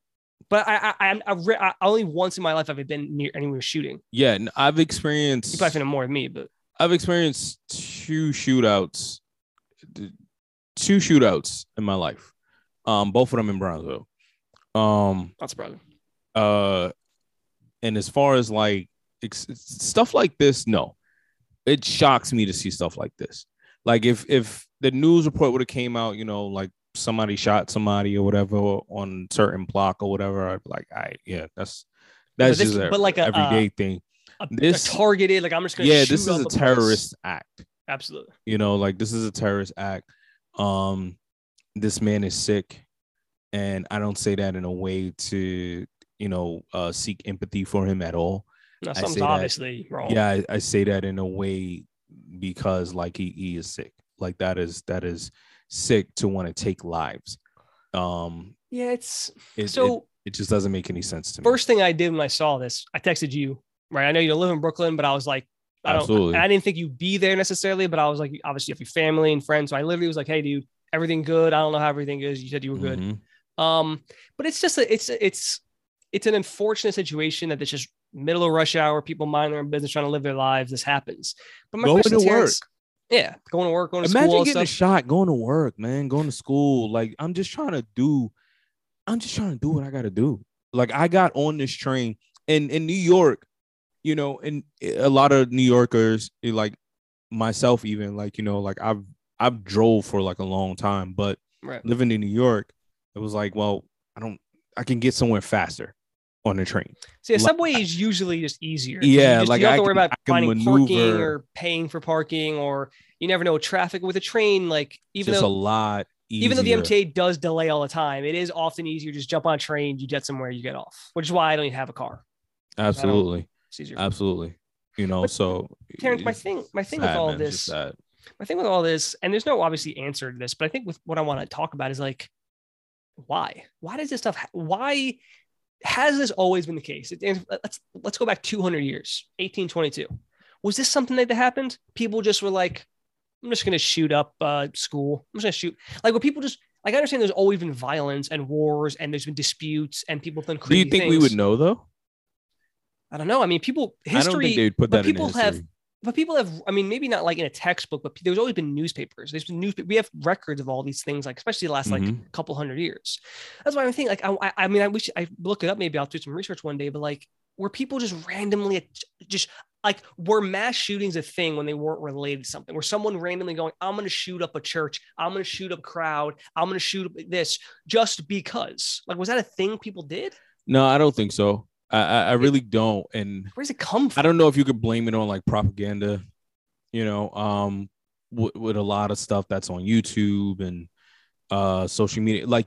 But I only once in my life have been near anywhere shooting. Yeah, I've experienced. You probably know more than me, but I've experienced two shootouts in my life. Both of them in Brownsville. Not surprising. And as far as like stuff like this, no, it shocks me to see stuff like this. Like if the news report would have came out, you know, like somebody shot somebody or whatever on certain block or whatever, I'd be like, all right, yeah, that's just like an everyday thing. This targeted, like I'm just gonna shoot. This is a terrorist act. Absolutely. You know, like this is a terrorist act. This man is sick, and I don't say that in a way to, you know, seek empathy for him at all. No, something's obviously wrong. Yeah, I say that in a way because like he is sick. Like that is sick to want to take lives. It just doesn't make any sense to me. First thing I did when I saw this, I texted you, right? I know you don't live in Brooklyn, but I was like, I didn't think you'd be there necessarily, but I was like, obviously you have your family and friends. So I literally was like, hey dude, everything good? I don't know how everything is. You said you were good. Mm-hmm. But it's just it's an unfortunate situation that it's just middle of rush hour, people mind their own business, trying to live their lives. This happens. But my question to Terrence, work. Yeah, going to work, going to school. Imagine getting a shot, going to work, man, going to school. Like, I'm just trying to do what I got to do. Like, I got on this train in New York, you know, and a lot of New Yorkers, like myself even, like, you know, like I've drove for like a long time, but living in New York, it was like, well, I can get somewhere faster on the train. See, a subway is usually just easier. Yeah, you don't have to worry about finding parking or paying for parking, or you never know traffic with a train. Like even though a lot easier. Even though the MTA does delay all the time, it is often easier to just jump on a train, you get somewhere, you get off, which is why I don't even have a car. Absolutely, it's easier. Absolutely, you know. But, so, Terrence, my thing with all this, and there's no obviously answer to this, but I think with what I want to talk about is like, why? Why does this stuff? Why? Has this always been the case? Let's go back 200 years, 1822. Was this something that happened? People just were like, I'm just going to shoot up school. I'm just going to shoot. Like, when people just, like, I understand there's always been violence and wars and there's been disputes and people have done crazy things. Do you think we would know, though? I don't know. I mean, I don't think they'd put that in history. I mean, maybe not like in a textbook, but there's always been newspapers. We have records of all these things, like especially the last like couple hundred years. That's why I think, like, I wish I look it up. Maybe I'll do some research one day. But like, were people just randomly just like, were mass shootings a thing when they weren't related to something? Were someone randomly going, I'm going to shoot up a church, I'm going to shoot up a crowd, I'm going to shoot up this just because? Like, was that a thing people did? No, I don't think so. I really don't. And where does it come from? I don't know if you could blame it on like propaganda, you know, with a lot of stuff that's on YouTube and social media. Like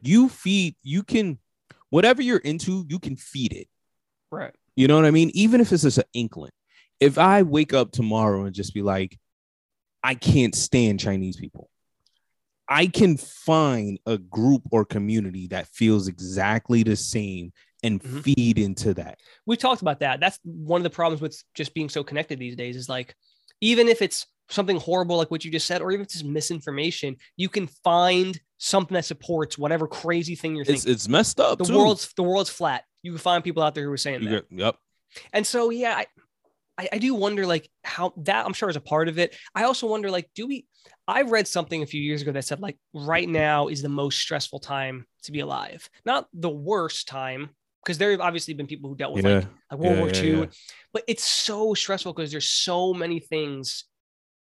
whatever you're into, you can feed it. Right. You know what I mean? Even if it's just an inkling. If I wake up tomorrow and just be like, I can't stand Chinese people, I can find a group or community that feels exactly the same and feed into that. We talked about that. That's one of the problems with just being so connected these days is like, even if it's something horrible, like what you just said, or even if it's misinformation, you can find something that supports whatever crazy thing you're thinking. It's messed up. The world's flat. You can find people out there who are saying that. Yep. And so, yeah, I do wonder like how that, I'm sure, is a part of it. I also wonder, like, I read something a few years ago that said like right now is the most stressful time to be alive. Not the worst time, because there have obviously been people who dealt with like World War II, but it's so stressful because there's so many things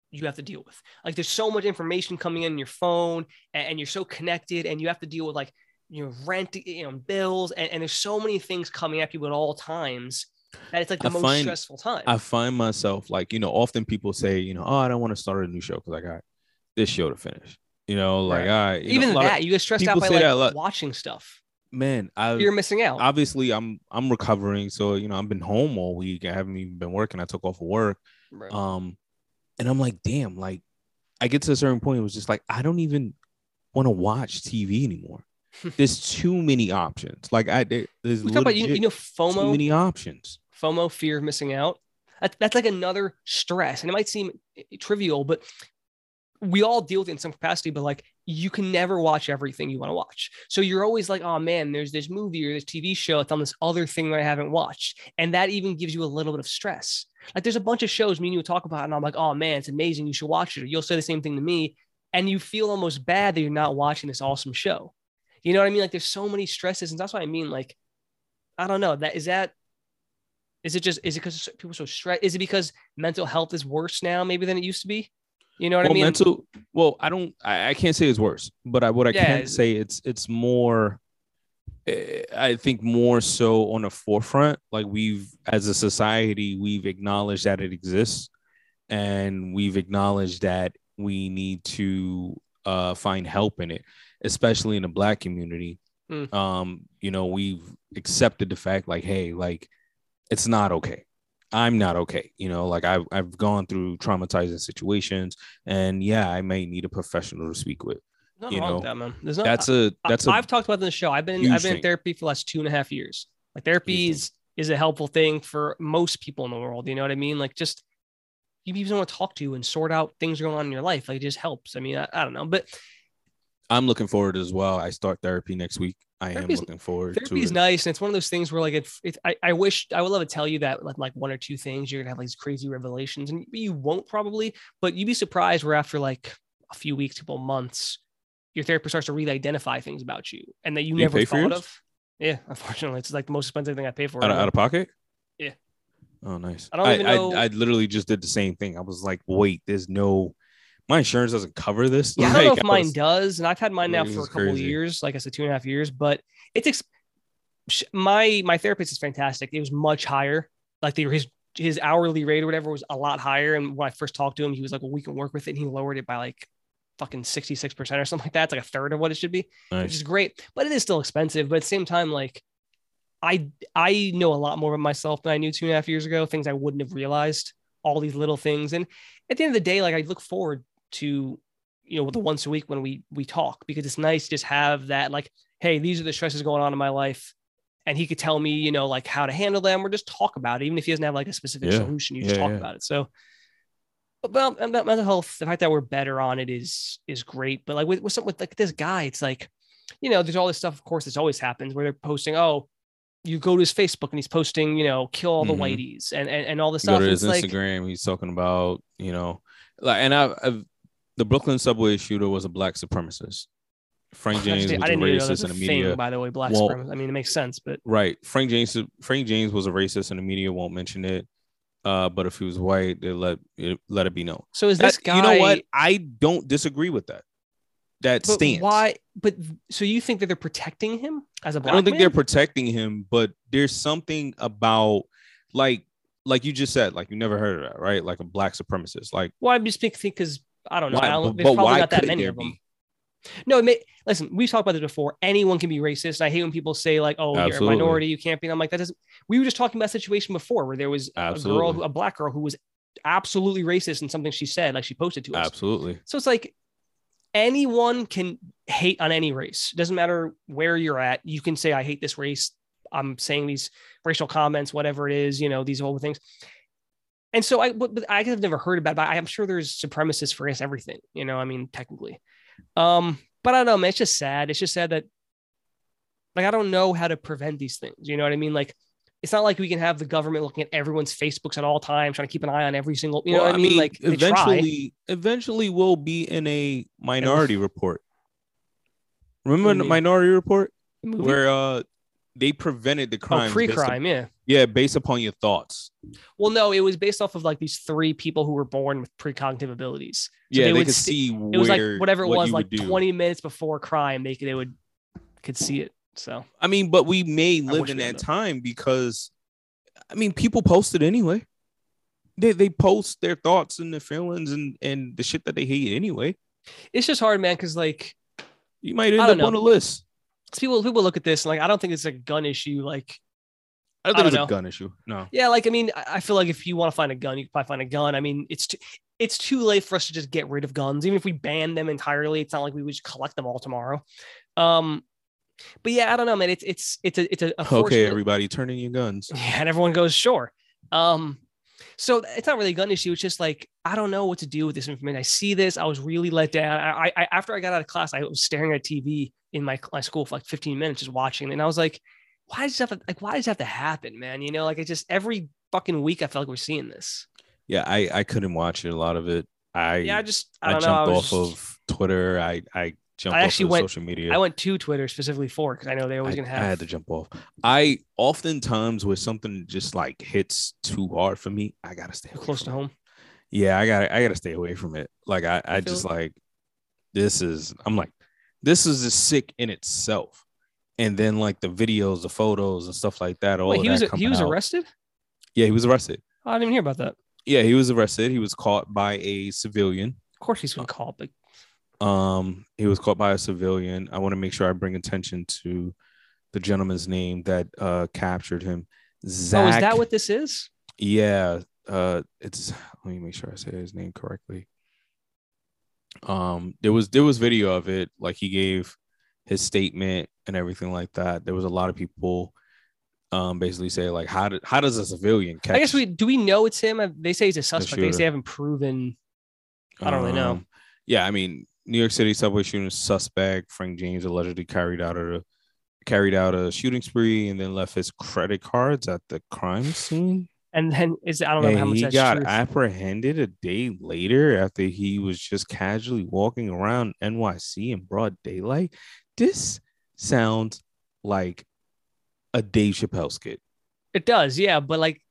you have to deal with. Like there's so much information coming in your phone and you're so connected and you have to deal with like, you know, rent, you know, bills. And there's so many things coming at you at all times that it's like the most stressful time. I find myself like, you know, often people say, you know, oh, I don't want to start a new show because I got this show to finish, you know, like, all right. Even that, you get stressed out by like watching stuff. Man, you're missing out. Obviously, I'm recovering, so you know I've been home all week. I haven't even been working. I took off of work, right. And I'm like, damn. Like, I get to a certain point, it was just like I don't even want to watch TV anymore. There's too many options. Like there's we talk about you know FOMO. Too many options. FOMO, fear of missing out. That's like another stress, and it might seem trivial, but we all deal with it in some capacity, but like you can never watch everything you want to watch. So you're always like, oh man, there's this movie or this TV show that's on this other thing that I haven't watched. And that even gives you a little bit of stress. Like there's a bunch of shows me and you talk about, and I'm like, oh man, it's amazing. You should watch it. Or you'll say the same thing to me. And you feel almost bad that you're not watching this awesome show. You know what I mean? Like there's so many stresses. And that's what I mean. Like, I don't know that, is it because people are so stressed? Is it because mental health is worse now maybe than it used to be? You know what I mean? I can't say it's worse, but I can say it's more, I think more so on the forefront. Like as a society, we've acknowledged that it exists, and we've acknowledged that we need to find help in it, especially in the Black community. Mm. You know, we've accepted the fact like, hey, like it's not okay. I'm not okay. You know, like I've gone through traumatizing situations, and yeah, I may need a professional to speak with. You know, that, man. I've talked about this show. I've been in therapy for the last 2.5 years. Like therapy is a helpful thing for most people in the world. You know what I mean? Like just you need someone to talk to and sort out things going on in your life. Like it just helps. I mean, I don't know, but I'm looking forward as well. I start therapy next week. I am looking forward to it. Therapy is nice. And it's one of those things where like, I would love to tell you that like 1 or 2 things, you're gonna have like these crazy revelations, and you won't probably, but you'd be surprised where after like a few weeks, couple months, your therapist starts to really identify things about you and that you never thought of. Yeah. Unfortunately, it's like the most expensive thing I pay for. Out of pocket? Yeah. Oh, nice. I don't even know. I literally just did the same thing. I was like, wait, my insurance doesn't cover this. Yeah, like, I don't know if mine does. And I've had mine now for a couple of years, like I said, 2.5 years, but it's my therapist is fantastic. It was much higher. Like his hourly rate or whatever was a lot higher. And when I first talked to him, he was like, well, we can work with it. And he lowered it by like fucking 66% or something like that. It's like a third of what it should be, nice. Which is great, but it is still expensive. But at the same time, like I know a lot more about myself than I knew 2.5 years ago, things I wouldn't have realized, all these little things. And at the end of the day, like I look forward to, you know, the once a week when we talk, because it's nice to just have that, like, hey, these are the stresses going on in my life. And he could tell me, you know, like how to handle them or just talk about it. Even if he doesn't have like a specific solution, you just talk about it. So, but mental health, the fact that we're better on it is great. But like with like this guy, it's like, you know, there's all this stuff, of course, this always happens where they're posting, oh, you go to his Facebook and he's posting, you know, kill all the whiteys and all this stuff. Go to his Instagram, like, he's talking about, you know, like, and the Brooklyn subway shooter was a Black supremacist. Frank James was a racist in the media. By the way, Black supremacist. I mean, it makes sense, but right. Frank James was a racist and the media won't mention it. But if he was white, they let it be known. So is this guy? You know what? I don't disagree with that. That stance. Why? But so you think that they're protecting him as a Black man? I don't think they're protecting him, but there's something about like you just said, like you never heard of that, right? Like a Black supremacist. Like, well, I'm just thinking because I don't know. There's probably not that many of them. No, listen, we've talked about this before. Anyone can be racist. And I hate when people say like, oh, you're a minority, you can't be. And I'm like, that doesn't. We were just talking about a situation before where there was a Black girl who was absolutely racist in something she said, like she posted to us. Absolutely. So it's like, anyone can hate on any race. It doesn't matter where you're at. You can say, I hate this race. I'm saying these racial comments, whatever it is, you know, these whole things. And so I have never heard about it, but I'm sure there's supremacists for us, everything, you know, I mean, technically. But I don't know, man, it's just sad. It's just sad that, like, I don't know how to prevent these things. You know what I mean? Like, it's not like we can have the government looking at everyone's Facebooks at all times, trying to keep an eye on every single, you know what I mean? Like eventually we'll be in a Minority Report. Remember the Minority Report where they prevented the crime? Oh, pre-crime. Yeah. Based upon your thoughts. Well, no, it was based off of like these 3 people who were born with precognitive abilities. So yeah. They could see it was like whatever it was, like 20 minutes before crime, they could see it. So, I mean, but we may live in that time because, I mean, people post it anyway. They post their thoughts and their feelings and the shit that they hate anyway. It's just hard, man, because like you might end up on a list. People look at this and like I don't think it's a gun issue. Like I don't think it's a gun issue. No. Yeah, like I mean, I feel like if you want to find a gun, you can probably find a gun. I mean, it's too late for us to just get rid of guns. Even if we ban them entirely, it's not like we would just collect them all tomorrow. But yeah, I don't know, man. It's a okay. Everybody, turn in your guns. Yeah, and everyone goes sure. So it's not really a gun issue. It's just like, I don't know what to do with this information. I see this. I was really let down. I after I got out of class, I was staring at TV in my school for like 15 minutes, just watching. And I was like, why does this have to happen, man? You know, like it's just every fucking week, I felt like we're seeing this. Yeah. I couldn't watch it. A lot of it. I jumped off of Twitter. I actually went off social media. I went to Twitter specifically because I know they always going to have. I had to jump off. I oftentimes with something just like hits too hard for me, I got to stay close to home. Yeah, I got to stay away from it. Like I just like this is a sick in itself. And then like the videos, the photos and stuff like that. He was arrested? Yeah, he was arrested. Oh, I didn't even hear about that. Yeah, he was arrested. He was caught by a civilian. Of course he's been caught, but he was caught by a civilian. I want to make sure I bring attention to the gentleman's name that captured him. Zach. Oh, is that what this is? Yeah. Let me make sure I say his name correctly. There was video of it. Like he gave his statement and everything like that. There was a lot of people basically say like, how does a civilian catch? I guess do we know it's him? They say he's a suspect. They say they haven't proven. I don't really know. Yeah, I mean, New York City subway shooting suspect Frank James allegedly carried out a shooting spree and then left his credit cards at the crime scene. And then I don't know how much he got apprehended a day later after he was just casually walking around NYC in broad daylight. This sounds like a Dave Chappelle skit. It does, yeah, but like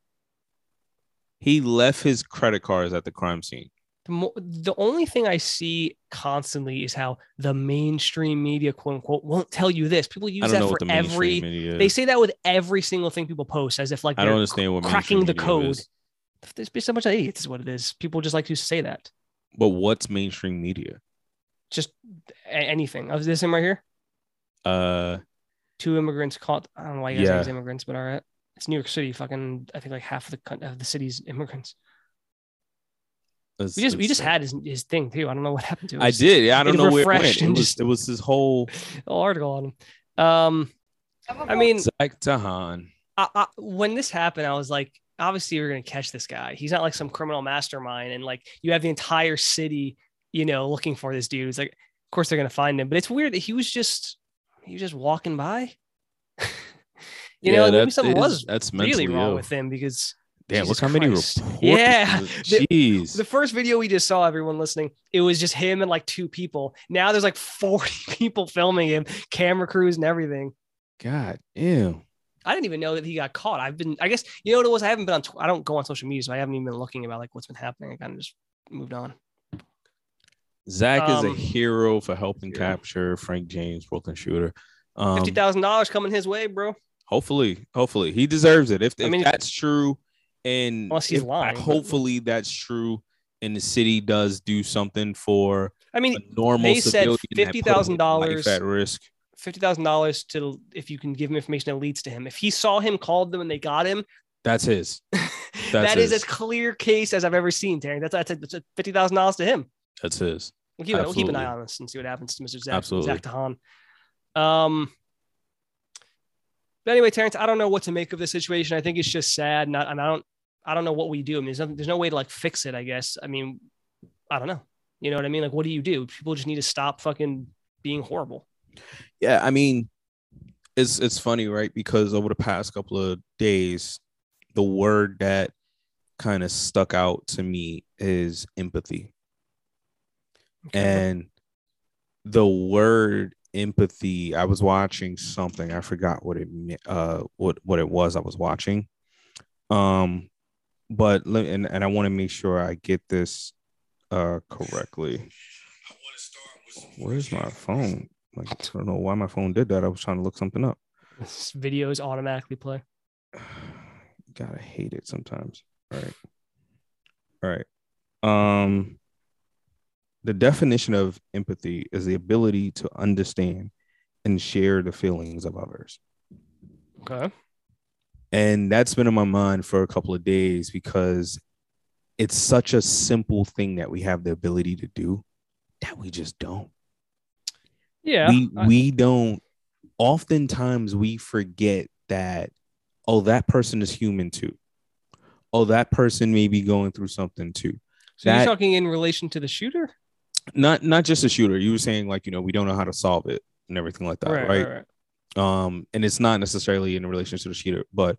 he left his credit cards at the crime scene. The only thing I see constantly is how the mainstream media, quote unquote, won't tell you this. People use that for every. They say that with every single thing people post, as if like I don't understand what cracking the code. There's so much idiots is what it is. People just like to say that. But what's mainstream media? Just anything. Is this him right here? Two immigrants caught. I don't know why you guys say it's immigrants, but all right, it's New York City. Fucking, I think like half of the city's immigrants. We just had his thing too. I don't know what happened to it. I don't know where it went. It was his whole article on him. I mean, Zach Tahan. When this happened, I was like, obviously we're gonna catch this guy. He's not like some criminal mastermind, and like you have the entire city, you know, looking for this dude. It's like, of course they're gonna find him. But it's weird that he was just walking by. Maybe something was really wrong with him because. Damn, look how many reports. Yeah. Jeez. The first video we just saw, everyone listening, it was just him and like two people. Now there's like 40 people filming him, camera crews and everything. God, ew. I didn't even know that he got caught. I guess, you know what it was? I haven't been on, I don't go on social media, so I haven't even been looking about like what's been happening. I kind of just moved on. Zach is a hero for helping capture Frank James, Brooklyn shooter. $50,000 coming his way, bro. Hopefully. He deserves it. If that's true. And hopefully that's true. And the city does do something for. I mean, a normal they said $50,000 at risk. $50,000 to if you can give him information that leads to him. If he saw him, called them, and they got him, that's his. That is as clear case as I've ever seen, Terrence. That's $50,000 to him. That's his. We'll keep an eye on this and see what happens to Mr. Zach Tahan. But anyway, Terrence, I don't know what to make of this situation. I think it's just sad. I don't know what we do. I mean, there's no way to like fix it, I guess. I mean, I don't know. You know what I mean? Like, what do you do? People just need to stop fucking being horrible. Yeah. I mean, it's funny, right? Because over the past couple of days, the word that kind of stuck out to me is empathy. Okay. And the word empathy. I was watching something. I forgot what it was I was watching. But I want to make sure I get this correctly. I want to start with where's my phone? Like, I don't know why my phone did that. I was trying to look something up. This videos automatically play. Gotta hate it sometimes. All right. The definition of empathy is the ability to understand and share the feelings of others. Okay. And that's been in my mind for a couple of days because it's such a simple thing that we have the ability to do that we just don't. Yeah. We don't. Oftentimes we forget that, oh, that person is human too. oh, that person may be going through something too. So that, you're talking in relation to the shooter? Not just a shooter. You were saying, like, you know, we don't know how to solve it and everything like that, right? And it's not necessarily in relation to the shooter, but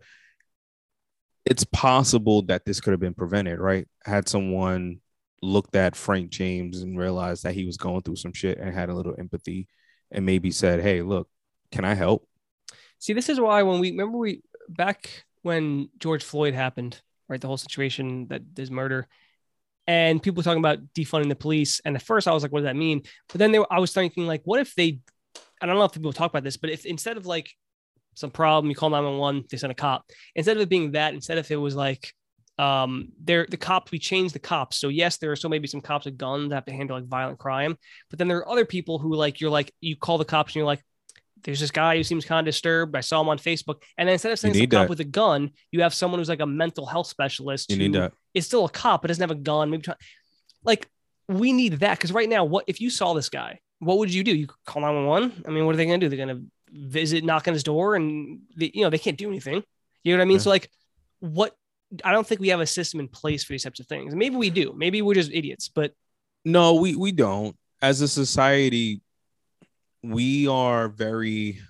it's possible that this could have been prevented, right? Had someone looked at Frank James and realized that he was going through some shit and had a little empathy and maybe said, hey, look, can I help? See, this is why when we remember we back when George Floyd happened, right? The whole situation that there's murder and people talking about defunding the police. And at first I was like, what does that mean? But then I was thinking, like, what if they, I don't know if people talk about this, but if instead of like some problem, you call 911, they send a cop, instead of it being that, instead of it was like, the cops, we changed the cops. So yes, there are still maybe some cops with guns that have to handle like violent crime, but then there are other people who like, you're like, you call the cops and you're like, there's this guy who seems kind of disturbed. I saw him on Facebook. And then instead of sending a cop with a gun, you have someone who's like a mental health specialist. You need that. It's still a cop, but doesn't have a gun. Maybe like we need that. Cause right now, what if you saw this guy, what would you do? You call 911. I mean, what are they going to do? They're going to visit, knock on his door and they can't do anything. You know what I mean? Yeah. So like what, I don't think we have a system in place for these types of things. Maybe we do. Maybe we're just idiots, but no, we don't. As a society, we are very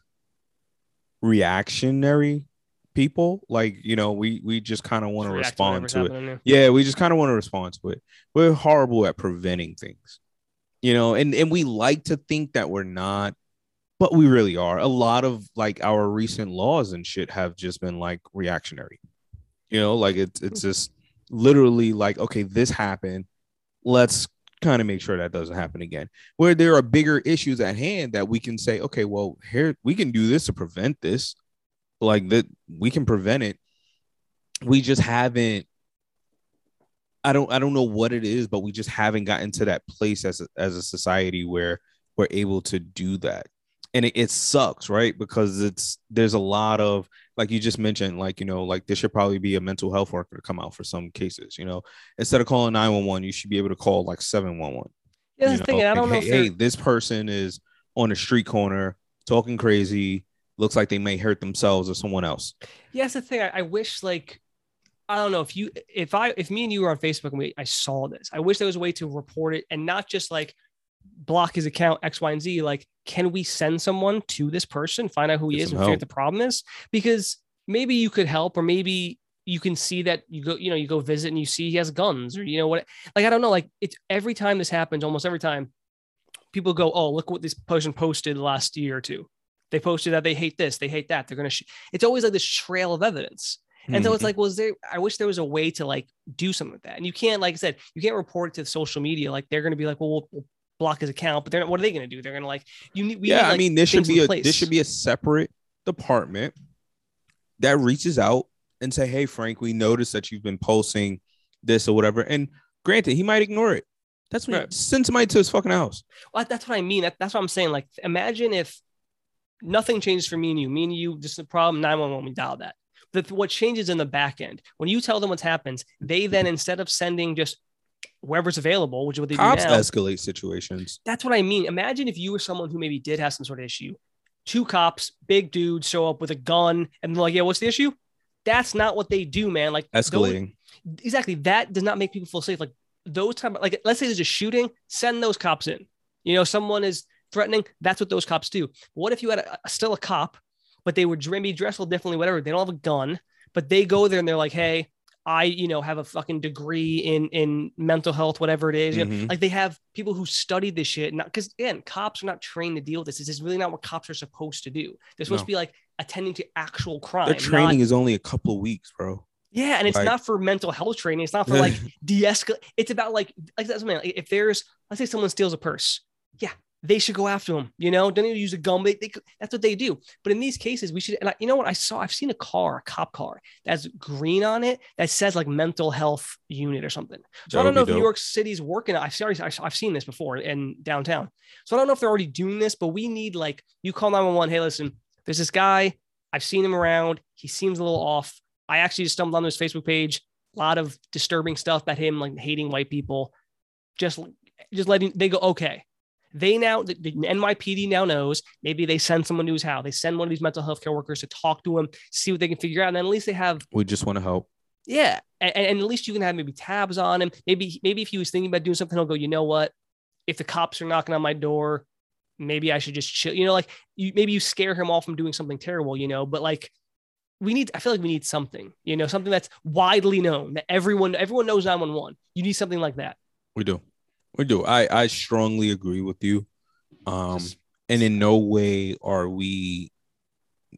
reactionary people. Like, we just kind of want to respond to it. Yeah. We just kind of want to respond to it. We're horrible at preventing things, and we like to think that we're not, but we really are. A lot of like our recent laws and shit have just been like reactionary. Like it's just literally like, okay, this happened. Let's kind of make sure that doesn't happen again. Where there are bigger issues at hand that we can say, okay, well, here we can do this to prevent this. Like that we can prevent it. We just haven't. I don't know what it is, but we just haven't gotten to that place as a society where we're able to do that. And it sucks, right? Because there's a lot of, like you just mentioned, like, like there should probably be a mental health worker to come out for some cases, instead of calling 911, you should be able to call like 711. Yeah, that's the thing. I don't know. Hey, this person is on a street corner talking crazy. Looks like they may hurt themselves or someone else. Yeah, that's the thing. I wish, like, I don't know if me and you were on Facebook and I saw this, I wish there was a way to report it and not just like block his account X, Y, and Z. Like, can we send someone to this person, find out who he is and figure out what the problem is? Because maybe you could help, or maybe you can see that you go visit and you see he has guns, or what, like, I don't know. Like, it's every time this happens, almost every time people go, oh, look what this person posted last year or two. They posted that they hate this, they hate that. They're going to it's always like this trail of evidence. And so it's like, I wish there was a way to like do something with that. And you can't, like I said, you can't report it to the social media. Like they're going to be like, well, we'll block his account, but they're not, what are they going to do? They're going to like, I mean, this should be a separate department that reaches out and say, hey, Frank, we noticed that you've been posting this or whatever. And granted, he might ignore it. That's what send somebody to his fucking house. Well, that's what I mean. That's what I'm saying. Like, imagine if nothing changes for me and you, this is the problem. 911, we dial that. But what changes in the back end, when you tell them what's happened, they then, instead of sending just wherever's available, which is what they do now. Cops escalate situations. That's what I mean. Imagine if you were someone who maybe did have some sort of issue. Two cops, big dudes show up with a gun and they're like, yeah, what's the issue? That's not what they do, man. Like escalating. Exactly. That does not make people feel safe. Like those type of, like, let's say there's a shooting, send those cops in. Someone is threatening. That's what those cops do. What if you had still a cop, but they were maybe dressed a little differently, whatever. They don't have a gun, but they go there and they're like, hey, I, have a fucking degree in mental health, whatever it is. Mm-hmm. Like they have people who study this shit. Not because, again, cops are not trained to deal with this. This is really not what cops are supposed to do. They're supposed to be like attending to actual crime. Their training is only a couple of weeks, bro. Yeah, and it's not for mental health training. It's not for like de-escalate. It's about like that's something. Like, if there's, let's say someone steals a purse, yeah, they should go after them. Don't even use a gun. But that's what they do. But in these cases, we should. And I've seen a cop car that's green on it that says like mental health unit or something. So I don't know if New York City's working. I've seen this before in downtown. So I don't know if they're already doing this, but we need, like, you call 911. Hey, listen, there's this guy. I've seen him around. He seems a little off. I actually just stumbled on his Facebook page. A lot of disturbing stuff about him, like hating white people. Just letting they go. Okay. They now, the NYPD now knows, maybe they send someone to his house. They send one of these mental health care workers to talk to him, see what they can figure out. And then at least they have. We just want to help. Yeah. And at least you can have maybe tabs on him. Maybe if he was thinking about doing something, he'll go, you know what? If the cops are knocking on my door, maybe I should just chill. You know, like maybe you scare him off from doing something terrible, you know, but like I feel like we need something, you know, something that's widely known that everyone knows 911. You need something like that. We do. I strongly agree with you. And in no way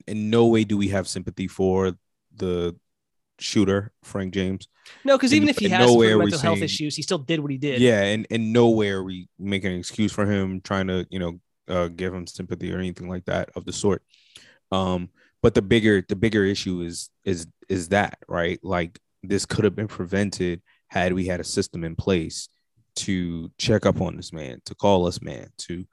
do we have sympathy for the shooter, Frank James. No, because even if he has mental health issues, he still did what he did. Yeah, and nowhere are we making an excuse for him, trying to, you know, give him sympathy or anything like that of the sort. But the bigger issue is that, right? Like, this could have been prevented had we had a system in place to check up on this man, to call this man, to,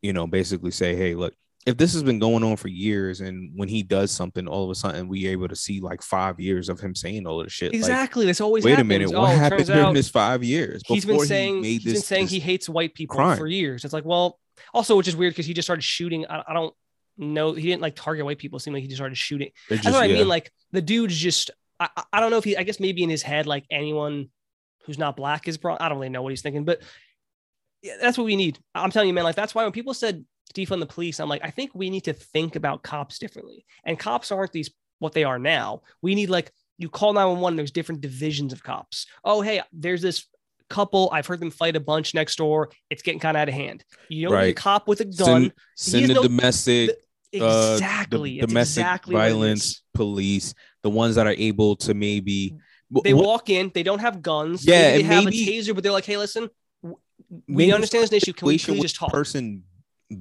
you know, basically say, hey, look, if this has been going on for years, and when he does something, all of a sudden we're able to see like 5 years of him saying all of this shit. Exactly. Like, that's always wait happens. A minute. What happened during this 5 years? He's been saying he hates white people for years. It's like, well, also, which is weird because he just started shooting. I don't know. He didn't like target white people. It seemed like he just started shooting. That's what I mean. Like, the dude's just, I don't know if he, I guess maybe in his head, like anyone who's not black is I don't really know what he's thinking, but yeah, that's what we need. I'm telling you, man, like that's why when people said defund the police, I'm like, I think we need to think about cops differently. And cops aren't what they are now. We need, like, you call 911, there's different divisions of cops. Oh, hey, there's this couple. I've heard them fight a bunch next door. It's getting kind of out of hand. You don't need a cop with a gun. Send domestic violence police, the ones that are able to maybe... walk in, they don't have guns. Yeah, maybe they have a taser, but they're like, hey, listen, we understand this issue. Can we please just talk? Person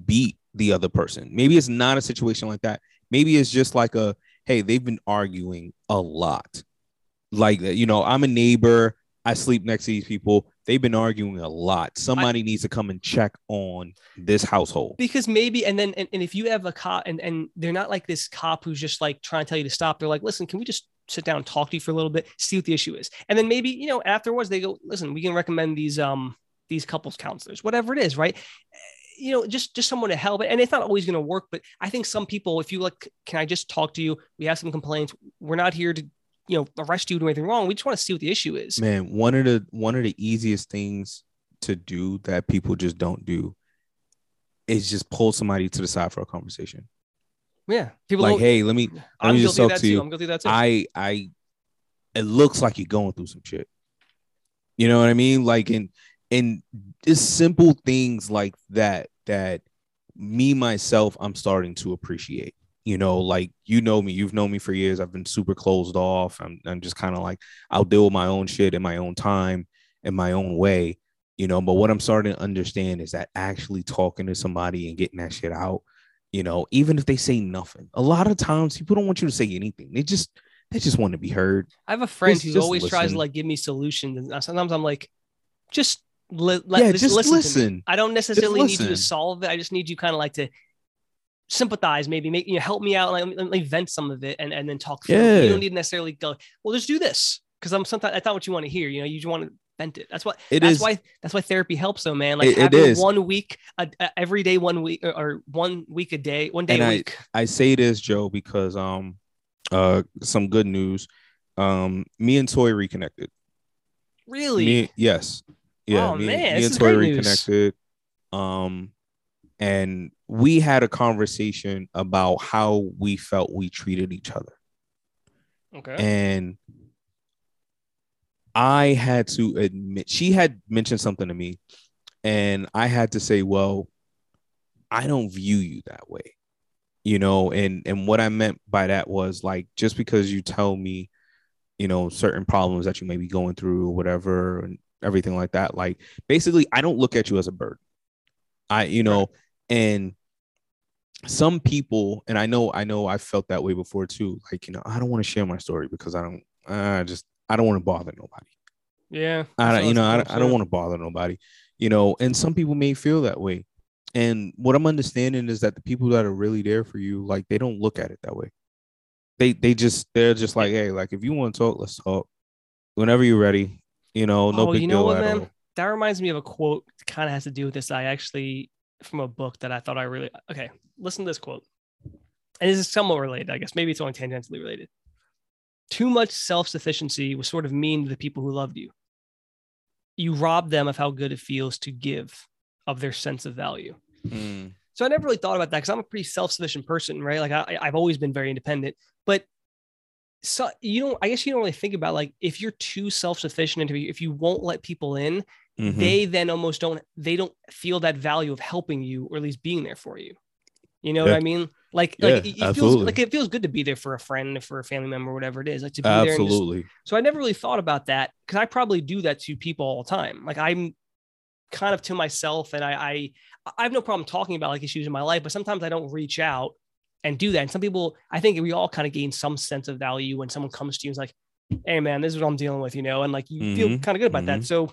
beat the other person. Maybe it's not a situation like that. Maybe it's just like a, hey, they've been arguing a lot. Like, you know, I'm a neighbor. I sleep next to these people. They've been arguing a lot. Somebody needs to come and check on this household. Because maybe, and if you have a cop and they're not like this cop who's just like trying to tell you to stop. They're like, listen, can we just sit down and talk to you for a little bit, see what the issue is. And then maybe, you know, afterwards they go, listen, we can recommend these couples counselors, whatever it is, right? You know, just someone to help. And it's not always going to work, but I think some people, if you like, can I just talk to you? We have some complaints. We're not here to, you know, arrest you or do anything wrong. We just want to see what the issue is. Man, one of the easiest things to do that people just don't do is just pull somebody to the side for a conversation. Yeah, people like, hey, let me just talk to you. I'm guilty of that too. It looks like you're going through some shit. You know what I mean? Like, and just simple things like that me myself, I'm starting to appreciate. You know, like, you know me, you've known me for years. I've been super closed off. I'm just kind of like, I'll deal with my own shit in my own time, in my own way. You know, but what I'm starting to understand is that actually talking to somebody and getting that shit out. You know, even if they say nothing, a lot of times people don't want you to say anything. They just want to be heard. I have a friend who always tries to like give me solutions. And sometimes I'm like, just listen. I don't necessarily need you to solve it. I just need you kind of like to sympathize, maybe make, you know, help me out, like vent some of it and then talk through it. You don't need to necessarily go, well, just do this. Because that's not what you want to hear. You know, you just want to vent it. That's why therapy helps though, man. Like having 1 week every day, 1 week or 1 week a day, one day a week. I say this, Joe, because some good news. Me and Toy reconnected. Really? Yes. Yeah. Oh, man. Me and Toy reconnected. And we had a conversation about how we felt we treated each other. Okay. And I had to admit, she had mentioned something to me and I had to say, well, I don't view you that way, you know, and what I meant by that was like, just because you tell me, you know, certain problems that you may be going through or whatever and everything like that, like basically I don't look at you as a burden. And some people, and I know I felt that way before too. Like, you know, I don't want to share my story because I don't want to bother nobody. Yeah. I don't want to bother nobody, you know, and some people may feel that way. And what I'm understanding is that the people that are really there for you, like, they don't look at it that way. They're just like, hey, like, if you want to talk, let's talk whenever you're ready, you know, no big deal at all. That reminds me of a quote that kind of has to do with this. I actually, from a book that I thought I really, okay, listen to this quote. And this is somewhat related, I guess. Maybe it's only tangentially related. Too much self-sufficiency was sort of mean to the people who loved you. You robbed them of how good it feels to give, of their sense of value. Mm. So I never really thought about that because I'm a pretty self-sufficient person, right? Like I've always been very independent, but so I guess you don't really think about like if you're too self-sufficient and if you won't let people in, mm-hmm. they then almost don't feel that value of helping you or at least being there for you. You know what I mean? It feels good to be there for a friend or for a family member, or whatever it is, like to be there. And so I never really thought about that because I probably do that to people all the time. Like I'm kind of to myself and I have no problem talking about like issues in my life, but sometimes I don't reach out and do that. And some people, I think we all kind of gain some sense of value when someone comes to you and is like, hey man, this is what I'm dealing with, and like, you mm-hmm. feel kind of good about mm-hmm. that. So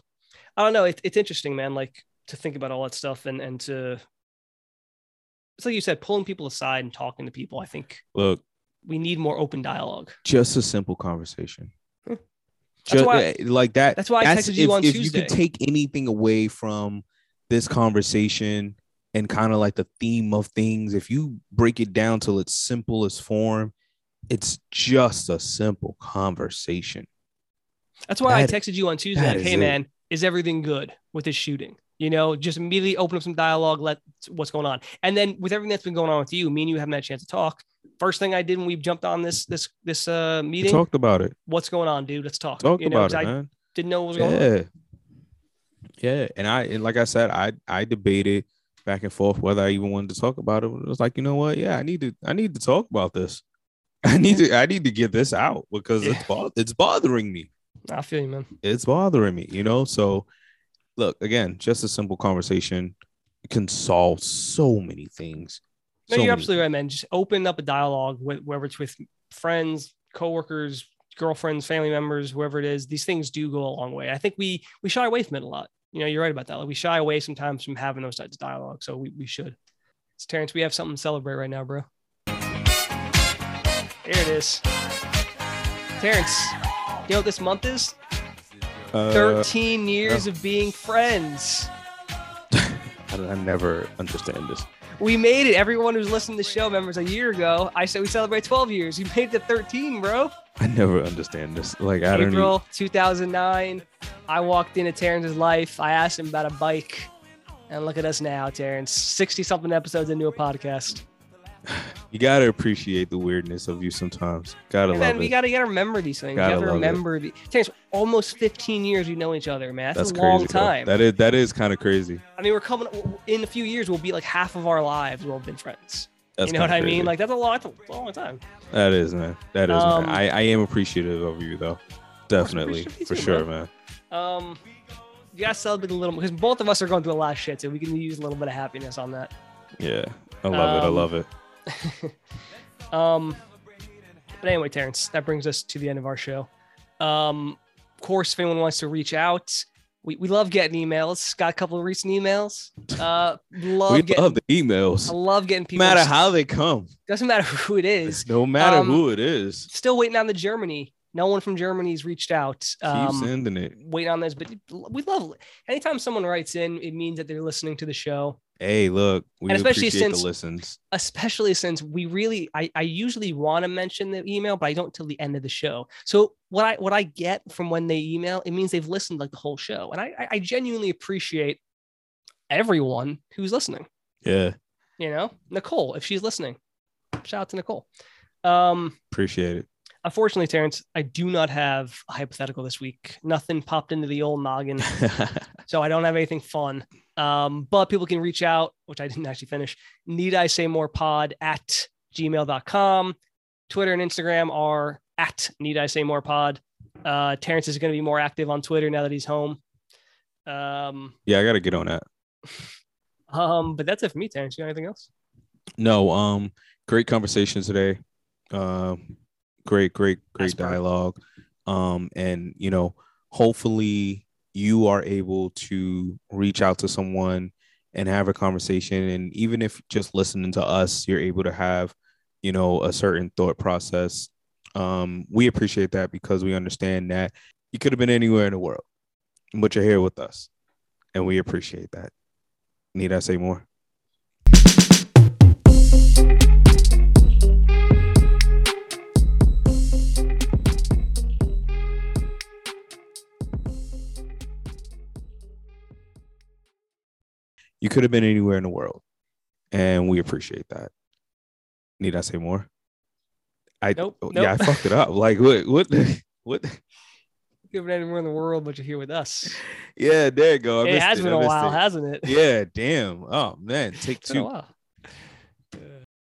I don't know. It's interesting, man, like to think about all that stuff and to, it's like you said, pulling people aside and talking to people. I think we need more open dialogue. Just a simple conversation. That's why I texted you on Tuesday. If you could take anything away from this conversation and kind of like the theme of things, if you break it down to its simplest form, it's just a simple conversation. That's why I texted you on Tuesday. Like, hey, man, is everything good with this shooting? Just immediately open up some dialogue, let what's going on. And then with everything that's been going on with you, me and you haven't had a chance to talk. First thing I did when we jumped on this meeting, we talked about it. What's going on, dude? Let's talk. Talk about it, man. Didn't know what was going on. Yeah. And like I said, I debated back and forth whether I even wanted to talk about it. It was like, you know what? Yeah, I need to talk about this. I need to get this out because it's bothering me. I feel you, man. It's bothering me, so. Look, again, just a simple conversation can solve so many things. No, you're absolutely right, man. Just open up a dialogue, whether it's with friends, coworkers, girlfriends, family members, whoever it is. These things do go a long way. I think we shy away from it a lot. You're right about that. Like we shy away sometimes from having those types of dialogue. So we should. So Terrence, we have something to celebrate right now, bro. There it is. Terrence, you know what this month is? 13 years of being friends. I never understand this. We made it. Everyone who's listening to the show remembers a year ago, I said we celebrate 12 years. You made it to 13, bro. I never understand this. Like I don't. April 2009, I walked into Terrence's life. I asked him about a bike, and look at us now, Terrence. 60-something episodes into a podcast. You got to appreciate the weirdness of you sometimes. You got to remember these things. You got to remember Terrence, almost 15 years we know each other, man. That's a long time. Bro. That is kind of crazy. I mean, we're coming in a few years. We'll be like half of our lives. We'll have been friends. That's I mean? Like that's a long time. That is, man. That is, man. I am appreciative of you though. Definitely. For sure, man. You got to celebrate a little because both of us are going through a lot of shit. So we can use a little bit of happiness on that. Yeah. I love it. But anyway, Terrence, that brings us to the end of our show. Of course, if anyone wants to reach out, we love getting emails. Got a couple of recent emails. Love the emails. I love getting people. No matter how they come. Doesn't matter who it is. No matter who it is. Still waiting on the Germany. No one from Germany's reached out. Keep sending it. Waiting on this, but we love it. Anytime someone writes in, it means that they're listening to the show. Hey, look, we appreciate the listens. Especially since we really, I usually want to mention the email, but I don't till the end of the show. So what I get from when they email, it means they've listened like the whole show. And I genuinely appreciate everyone who's listening. Yeah. Nicole, if she's listening, shout out to Nicole. Appreciate it. Unfortunately, Terrence, I do not have a hypothetical this week. Nothing popped into the old noggin, so I don't have anything fun. But people can reach out, which I didn't actually finish. Need I Say More Pod at gmail.com. Twitter and Instagram are at Need I Say More Pod. Terrence is going to be more active on Twitter now that he's home. Yeah, I got to get on that. But that's it for me, Terrence. You got anything else? No. Great conversation today. Great dialogue. And, hopefully you are able to reach out to someone and have a conversation. And even if just listening to us, you're able to have, a certain thought process. We appreciate that because we understand that you could have been anywhere in the world, but you're here with us. And we appreciate that. Need I say more? You could have been anywhere in the world, and we appreciate that. Need I say more? Nope. Yeah, I fucked it up. Like, what? You could have been anywhere in the world, but you're here with us. Yeah, there you go. It has been a while, hasn't it? Yeah, damn. Oh man, take two.